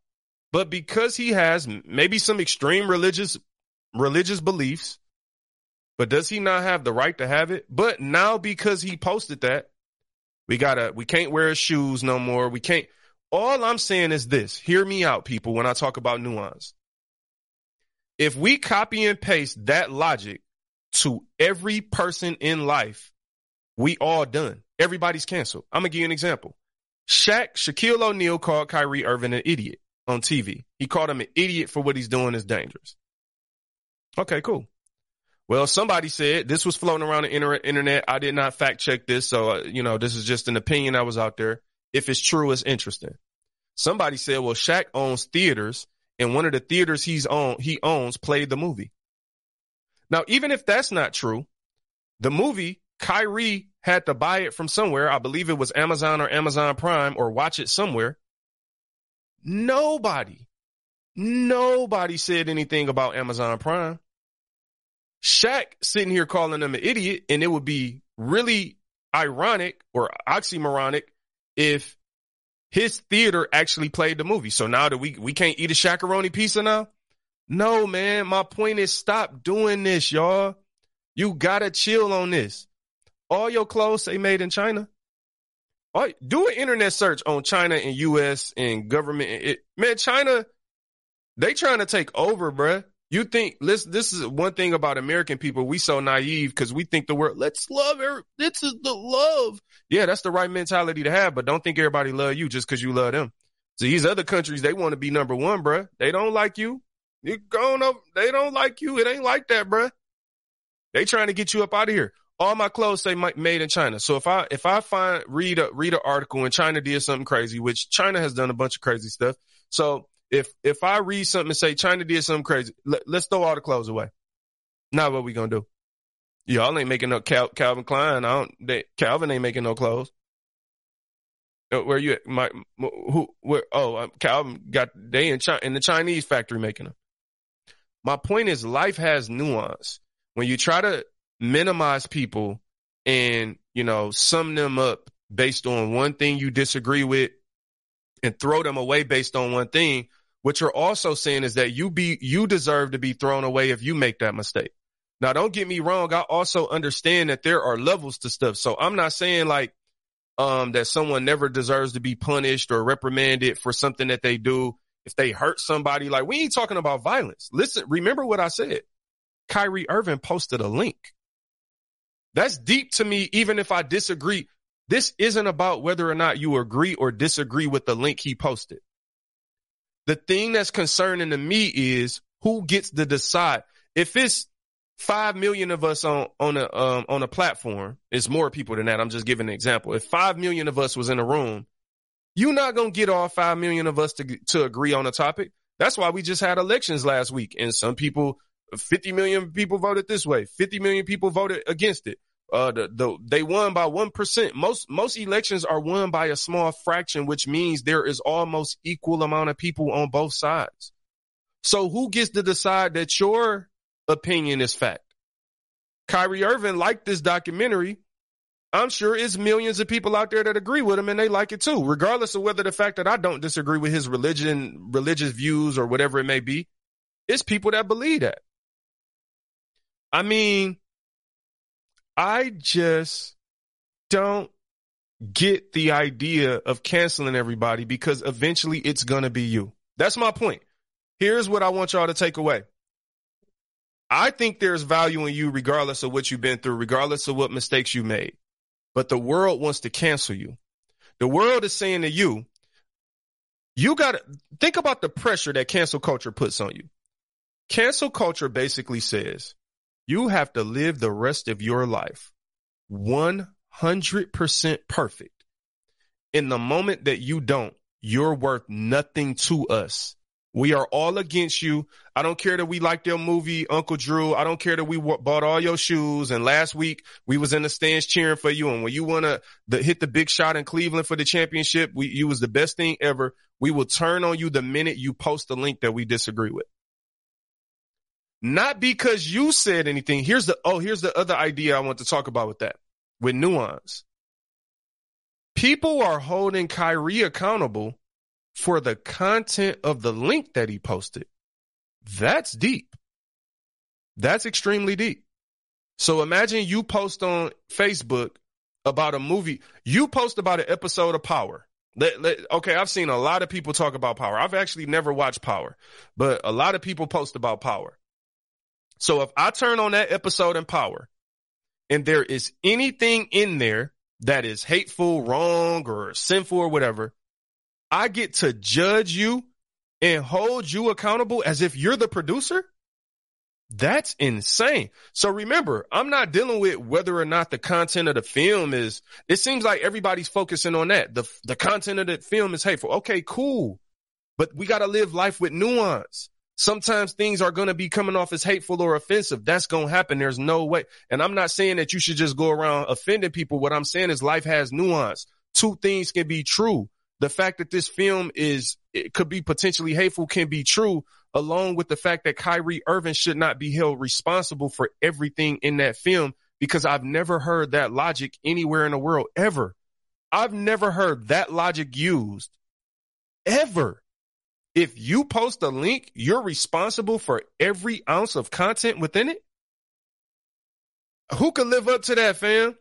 But because he has maybe some extreme religious religious beliefs, but does he not have the right to have it? But now because he posted that, we gotta, we can't wear his shoes no more. We can't. All I'm saying is this. Hear me out, people, when I talk about nuance. If we copy and paste that logic to every person in life, we all done. Everybody's canceled. I'm gonna give you an example. Shaq, Shaquille O'Neal called Kyrie Irving an idiot on T V. He called him an idiot for what he's doing is dangerous. Okay, cool. Well, somebody said this was floating around the inter- internet. I did not fact check this. So, uh, you know, this is just an opinion that was out there. If it's true, it's interesting. Somebody said, well, Shaq owns theaters, and one of the theaters he's on, he owns played the movie. Now, even if that's not true, the movie, Kyrie had to buy it from somewhere. I believe it was Amazon or Amazon Prime, or watch it somewhere. Nobody, nobody said anything about Amazon Prime. Shaq sitting here calling them an idiot, and it would be really ironic or oxymoronic if his theater actually played the movie. So now that we, we can't eat a shakaroni pizza now? No, man, my point is stop doing this, y'all. You gotta chill on this. All your clothes say made in China. All, do an internet search on China and U S and government. It, man, China, they trying to take over, bruh. You think, listen, this is one thing about American people. We so naive because we think the world, let's love, every, this is the love. Yeah, that's the right mentality to have, but don't think everybody love you just because you love them. So these other countries, they want to be number one, bruh. They don't like you. You're going up, they don't like you. It ain't like that, bruh. They trying to get you up out of here. All my clothes say made in China. So if I, if I find, read a, read an article and China did something crazy, which China has done a bunch of crazy stuff. So if, if I read something and say China did something crazy, let, let's throw all the clothes away. Now what we gonna do? Y'all ain't making no Cal, Calvin Klein. I don't, they, Calvin ain't making no clothes. Where you at? My, who, where, oh, Calvin got, they in China, in the Chinese factory making them. My point is life has nuance. When you try to minimize people and, you know, sum them up based on one thing you disagree with and throw them away based on one thing, what you're also saying is that you be, you deserve to be thrown away if you make that mistake. Now, don't get me wrong. I also understand that there are levels to stuff. So I'm not saying like, um, that someone never deserves to be punished or reprimanded for something that they do. If they hurt somebody, like we ain't talking about violence. Listen, remember what I said. Kyrie Irving posted a link. That's deep to me, even if I disagree. This isn't about whether or not you agree or disagree with the link he posted. The thing that's concerning to me is who gets to decide. If it's five million of us on, on, a, um, on a platform, it's more people than that. I'm just giving an example. If five million of us was in a room, You're not going to get all five million of us to, to agree on a topic. That's why we just had elections last week. And some people, fifty million people voted this way. fifty million people voted against it. Uh, the, the, they won by one percent. Most, most elections are won by a small fraction, which means there is almost equal amount of people on both sides. So who gets to decide that your opinion is fact? Kyrie Irving liked this documentary. I'm sure it's millions of people out there that agree with him and they like it too, regardless of whether the fact that I don't disagree with his religion, religious views or whatever it may be. It's people that believe that. I mean, I just don't get the idea of canceling everybody because eventually it's going to be you. That's my point. Here's what I want y'all to take away. I think there's value in you regardless of what you've been through, regardless of what mistakes you made. But the world wants to cancel you. The world is saying to you, you got to think about the pressure that cancel culture puts on you. Cancel culture basically says you have to live the rest of your life one hundred percent perfect. In the moment that you don't, you're worth nothing to us. We are all against you. I don't care that we liked your movie, Uncle Drew. I don't care that we w- bought all your shoes. And last week we was in the stands cheering for you. And when you want to hit the big shot in Cleveland for the championship, we, you was the best thing ever. We will turn on you the minute you post a link that we disagree with. Not because you said anything. Here's the, oh, here's the other idea I want to talk about with that, with nuance. People are holding Kyrie accountable for the content of the link that he posted. That's deep. That's extremely deep. So imagine you post on Facebook about a movie. You post about an episode of Power. Let, let, okay, I've seen a lot of people talk about Power. I've actually never watched Power, but a lot of people post about Power. So if I turn on that episode in Power and there is anything in there that is hateful, wrong, or sinful or whatever, I get to judge you and hold you accountable as if you're the producer? That's insane. So remember, I'm not dealing with whether or not the content of the film is, it seems like everybody's focusing on that. The, the content of the film is hateful. Okay, cool. But we got to live life with nuance. Sometimes things are going to be coming off as hateful or offensive. That's going to happen. There's no way. And I'm not saying that you should just go around offending people. What I'm saying is life has nuance. Two things can be true. The fact that this film is, it could be potentially hateful can be true, along with the fact that Kyrie Irving should not be held responsible for everything in that film, because I've never heard that logic anywhere in the world, ever. I've never heard that logic used, ever. If you post a link, you're responsible for every ounce of content within it? Who could live up to that, fam?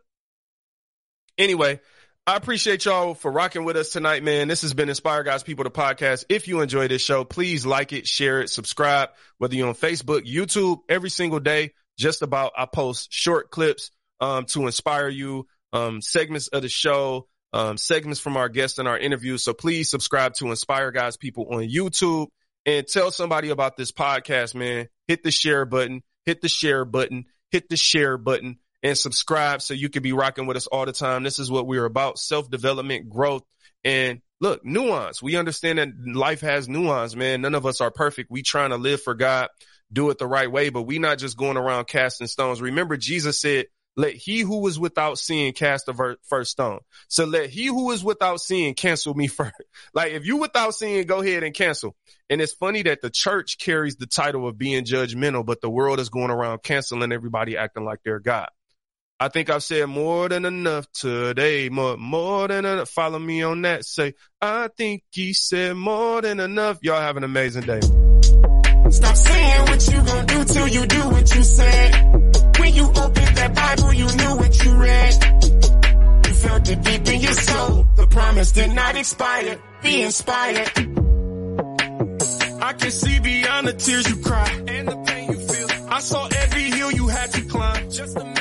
Anyway, I appreciate y'all for rocking with us tonight, man. This has been Inspire Guys People, the podcast. If you enjoy this show, please like it, share it, subscribe, whether you're on Facebook, YouTube, every single day, just about I post short clips um, to inspire you, um, segments of the show, um, segments from our guests and our interviews. So please subscribe to Inspire Guys People on YouTube and tell somebody about this podcast, man. Hit the share button, hit the share button, hit the share button. And subscribe so you can be rocking with us all the time. This is what we're about, self-development, growth, and look, nuance. We understand that life has nuance, man. None of us are perfect. We trying to live for God, do it the right way, but we not just going around casting stones. Remember, Jesus said, let he who is without sin cast the first stone. So let he who is without sin cancel me first. Like, if you without sin, go ahead and cancel. And it's funny that the church carries the title of being judgmental, but the world is going around canceling everybody, acting like they're God. I think I've said more than enough today, more, more than enough. Follow me on that. Say, I think he said more than enough. Y'all have an amazing day. Stop saying what you gonna do till you do what you said. When you opened that Bible, you knew what you read. You felt it deep in your soul. The promise did not expire. Be inspired. I can see beyond the tears you cry and the pain you feel. I saw every hill you had to climb. Just a